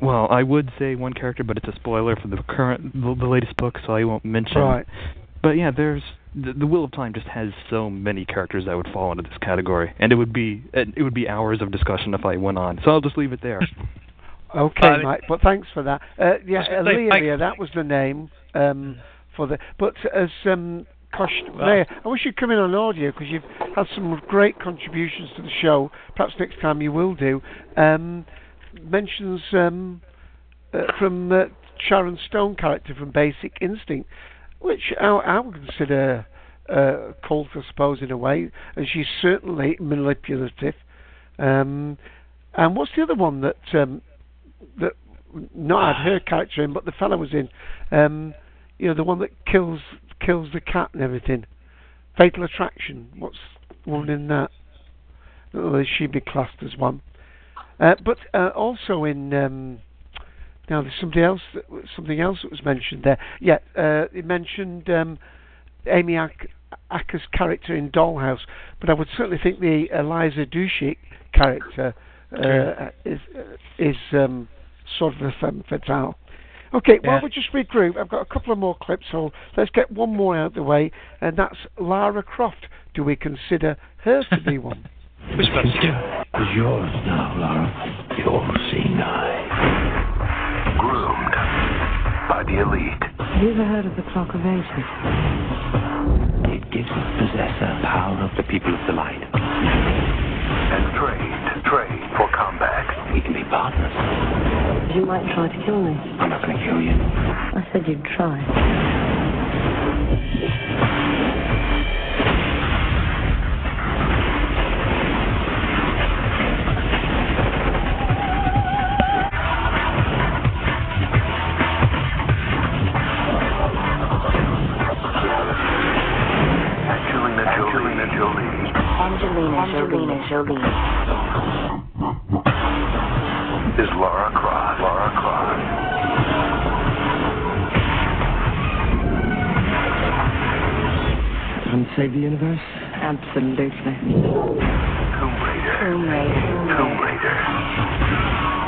well, I would say one character, but it's a spoiler for the latest book, so I won't mention. Right. But yeah, there's the Wheel of Time just has so many characters that would fall into this category, and it would be hours of discussion if I went on. So I'll just leave it there. Okay, Mike. But thanks for that. Alelia, that was the name for the. But as I wish you'd come in on audio because you've had some great contributions to the show. Perhaps next time you will do mentions from Sharon Stone character from Basic Instinct, which I would consider cult, I suppose, in a way, and she's certainly manipulative. And what's the other one that? That not had her character in, but the fella was in. The one that kills the cat and everything. Fatal Attraction. What's the woman in that? She'd be classed as one. But also in now there's something else that was mentioned there. Yeah, it mentioned Amy Acker's character in Dollhouse, but I would certainly think the Eliza Dushik character. Is sort of a femme fatale. Okay, yeah. While we just regroup, I've got a couple of more clips, so let's get one more out of the way, and that's Lara Croft. Do we consider her to be one? We're supposed to. It's yours now, Lara. Your seeing eye. Groomed by the elite. Have you ever heard of the Clock of Ages? It gives its possessor power of the people of the light. And trade for combat. We can be partners. You might try to kill me. I'm not going to kill you. I said you'd try. Angelina Jolie is Lara Croft. Lara Croft. And save the universe? Absolutely. Tomb Raider.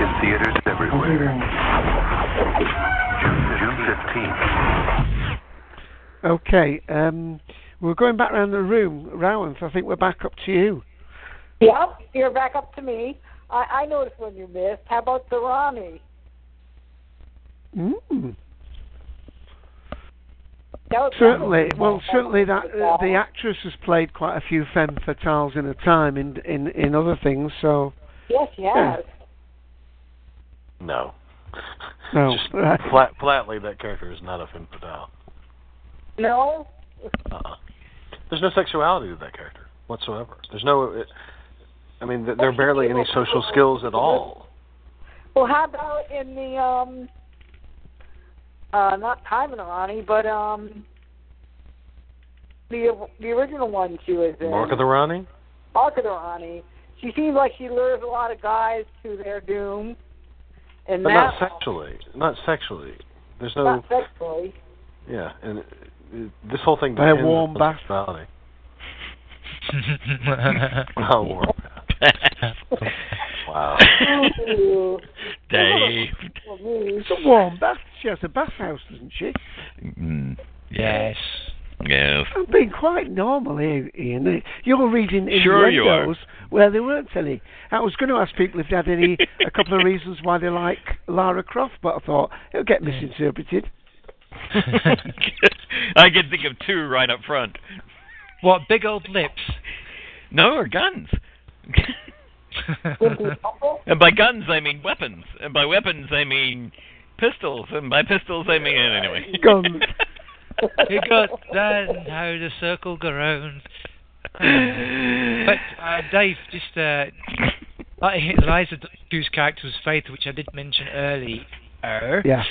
In theaters everywhere. June 15th. Okay, we're going back around the room, Rowan, so I think we're back up to you. Yep, you're back up to me. I noticed one you missed. How about the Rani? Certainly. Well, certainly that the actress has played quite a few femme fatales in her time in other things. So yes, she has. Yeah. No. Just flatly, that character is not a femme fatale. No. There's no sexuality to that character. whatsoever. There's no, there are barely any social skills at all. Well, how about in the, not Time and Ronnie, but the original one she was in. Mark of the Ronnie? Mark of the Ronnie. She seems like she lures a lot of guys to their doom. And but not sexually. Not sexually. There's no. Not sexually. Yeah, and this whole thing. They're warm baths. Not warm baths. Wow. Dave. It's a warm bath. She has a bathhouse, doesn't she? Mm, yes. Yeah. I've been quite normal here, Ian. You're reading in windows where there weren't any. I was going to ask people if they had any, a couple of reasons why they like Lara Croft, but I thought it'll get misinterpreted. I can think of two right up front. What, big old lips? No, or guns. And by guns, I mean weapons. And by weapons, I mean pistols. And by pistols, I mean anyway. Guns. He got that and how the circle go round. But Dave, just Eliza Du's character was Faith, which I did mention earlier. Yeah.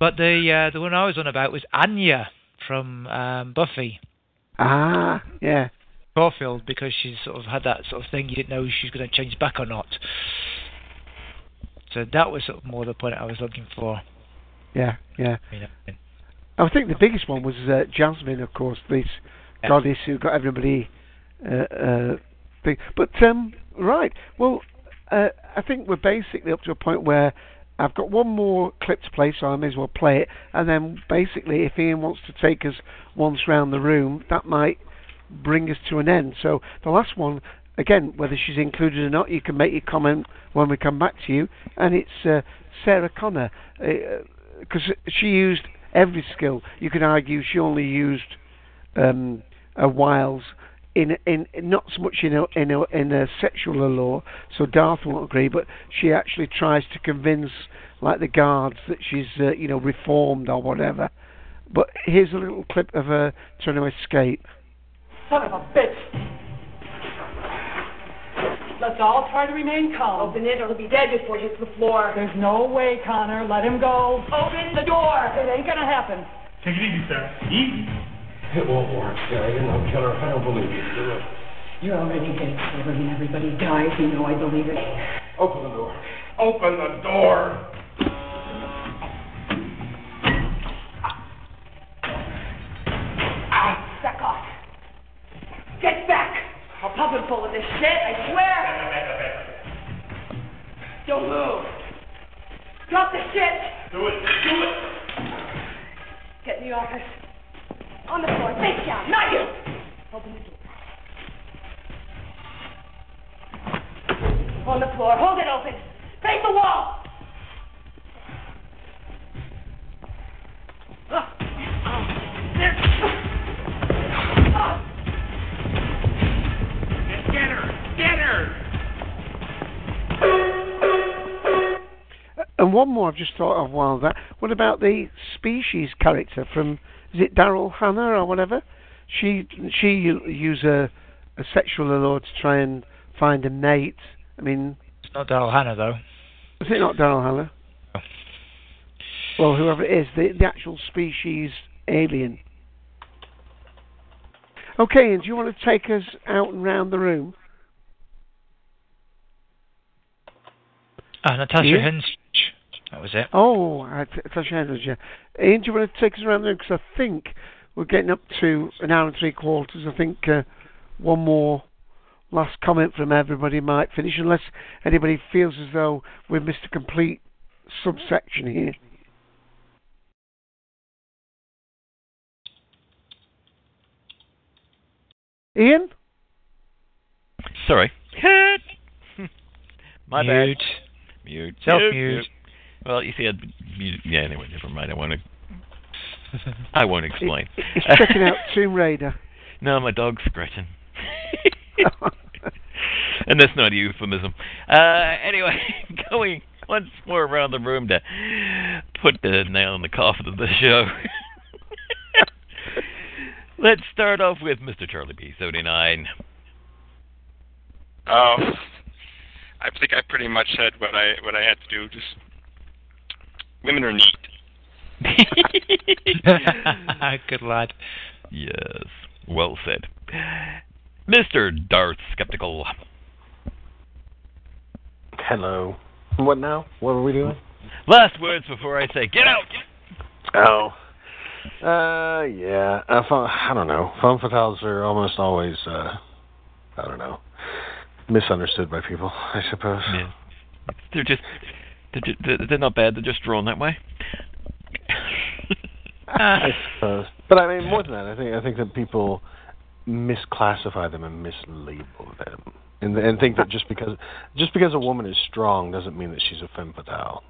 But the one I was on about was Anya from Buffy. Ah, yeah. Caulfield, because she's sort of had that sort of thing. You didn't know if she was going to change back or not. So that was sort of more the point I was looking for. Yeah, yeah. You know, I think the biggest one was Jasmine, of course, this goddess who got everybody thing. But, right, well, I think we're basically up to a point where I've got one more clip to play, so I may as well play it. And then, basically, if Ian wants to take us once round the room, that might bring us to an end. So the last one, again, whether she's included or not, you can make your comment when we come back to you. And it's Sarah Connor, because she used every skill. You could argue she only used her wiles in not so much in a sexual allure. So Darth won't agree, but she actually tries to convince like the guards that she's reformed or whatever. But here's a little clip of her trying to escape. Son of a bitch! Let's all try to remain calm. Open it, or he'll be dead before he hits the floor. There's no way, Connor. Let him go. Open the door. It ain't gonna happen. Take it easy, Sarah. Easy. It won't work, Sarah. You're no killer. I don't believe you. You're already dead, Sarah, and everybody dies. You know I believe it. Open the door. Open the door. Get back! I'll pump it full of this shit, I swear! Back. Don't move! Drop the shit! Do it! Get in the office. On the floor, face down, not you! Open the door. On the floor, hold it open! Face the wall! And one more I've just thought of while that. What about the Species character from, is it Daryl Hannah or whatever? She used a sexual allure to try and find a mate. I mean, it's not Daryl Hannah though. Is it not Daryl Hannah? No. Well, whoever it is, the actual Species alien. Okay, and do you want to take us out and round the room? Natasha Henstridge. That was it. Oh, Natasha Henstridge, yeah. Ian, do you want to take us around there? Because I think we're getting up to an hour and 3/4. I think one more last comment from everybody might finish, unless anybody feels as though we've missed a complete subsection here. Ian? Sorry. My bad. Mute. Self-mute. Well, you see, anyway, never mind. I won't explain. It's checking out Tomb Raider. No, my dog's scratching. And that's not a euphemism. Anyway, going once more around the room to put the nail in the coffin of the show. Let's start off with Mr. Charlie B. 79. I think I pretty much said what I had to do. Just women are neat. Good lad. Yes, well said, Mr. Darth Skeptical. Hello. What now? What are we doing? Last words before I say get out. Oh. Yeah. I don't know. Femme fatales are almost always. I don't know. Misunderstood by people, I suppose. Yeah. They're not bad. They're just drawn that way. I suppose. But I mean, more than that, I think that people misclassify them and mislabel them, and think that just because a woman is strong doesn't mean that she's a femme fatale.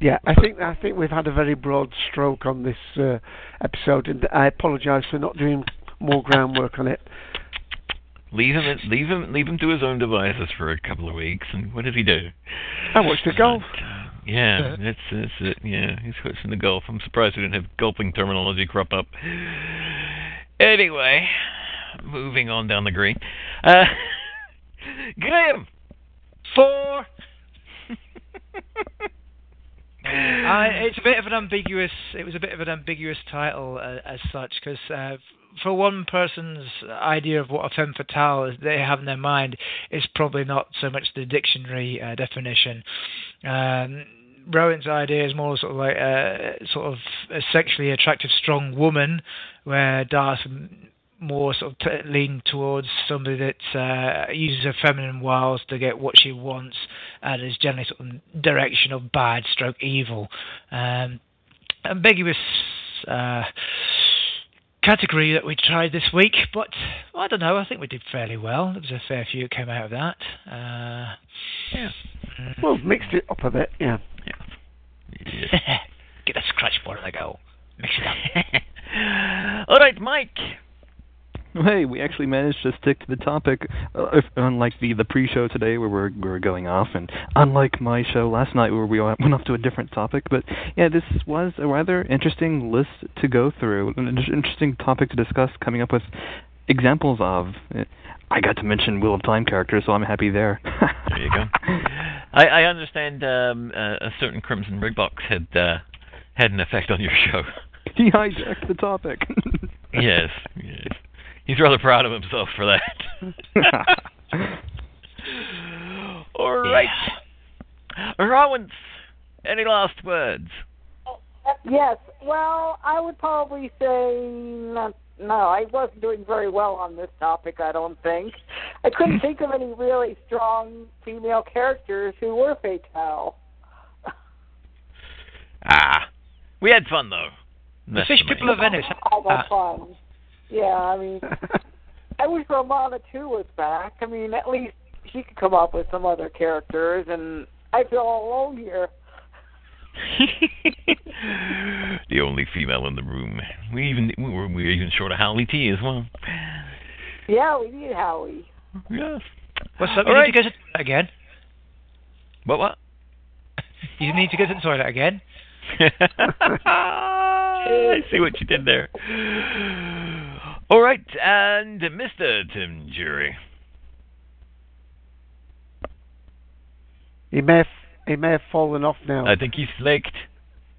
Yeah, I think we've had a very broad stroke on this episode, and I apologise for not doing more groundwork on it. Leave him to his own devices for a couple of weeks, and what did he do? I watched the golf. Yeah, that's it. Yeah, he's watching the golf. I'm surprised we didn't have gulping terminology crop up. Anyway, moving on down the green. Graham! Four! It was a bit of an ambiguous title as such, because for one person's idea of what a femme fatale they have in their mind is probably not so much the dictionary definition. Rowan's idea is more sort of like a sexually attractive, strong woman, where Darth more sort of lean towards somebody that uses her feminine wiles to get what she wants, and is generally sort of direction of bad / evil. Ambiguous category that we tried this week, but I don't know, I think we did fairly well. There was a fair few that came out of that. Yeah. Well, mixed it up a bit, yeah. Get a scratch board and a go. Mix it up. All right, Mike. Hey, we actually managed to stick to the topic, unlike the pre-show today where we're going off, and unlike my show last night where we went off to a different topic. But yeah, this was a rather interesting list to go through, an interesting topic to discuss, coming up with examples of. I got to mention Wheel of Time characters, so I'm happy there. There you go. I understand a certain Crimson Rigbox had an effect on your show. He hijacked the topic. Yes. He's rather proud of himself for that. All right. Yeah. Rowan, any last words? Yes. Well, I would probably say no, I wasn't doing very well on this topic, I don't think. I couldn't think of any really strong female characters who were fatale. We had fun, though. The Fish People of Venice. All that fun. Yeah, I mean, I wish Romana, too, was back. I mean, at least she could come up with some other characters, and I feel all alone here. The only female in the room. We were even short of Howley T as well. Yeah, we need Howie. Yes. What's up? All right. Need to go to the toilet again. What? You need to go to the toilet again. I see what you did there. All right, and Mr. Tim Jury. He may have fallen off now. I think he's flaked.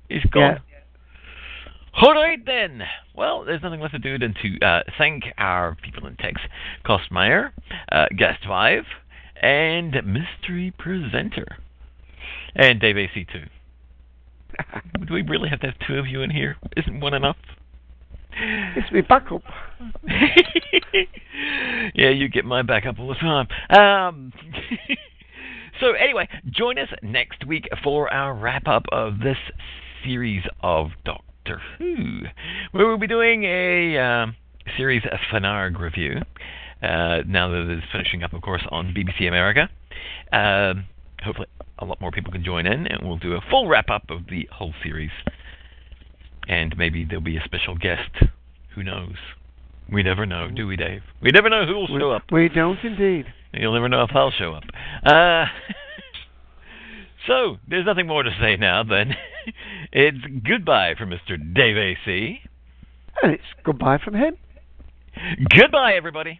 He's gone. Yeah. All right, then. Well, there's nothing left to do than to thank our people in Tex, Costmeyer, Guest 5, and Mystery Presenter. And Dave AC, too. Do we really have to have two of you in here? Isn't one enough? It's my backup. Yeah, you get my backup all the time. So anyway, join us next week for our wrap-up of this series of Doctor Who, where we'll be doing a series of Fanarg review, now that it's finishing up, of course, on BBC America. Hopefully a lot more people can join in, and we'll do a full wrap-up of the whole series. And maybe there'll be a special guest. Who knows? We never know, do we, Dave? We never know who'll show up. We don't indeed. You'll never know if I'll show up. So, there's nothing more to say now, then. It's goodbye from Mr. Dave AC. And it's goodbye from him. Goodbye, everybody.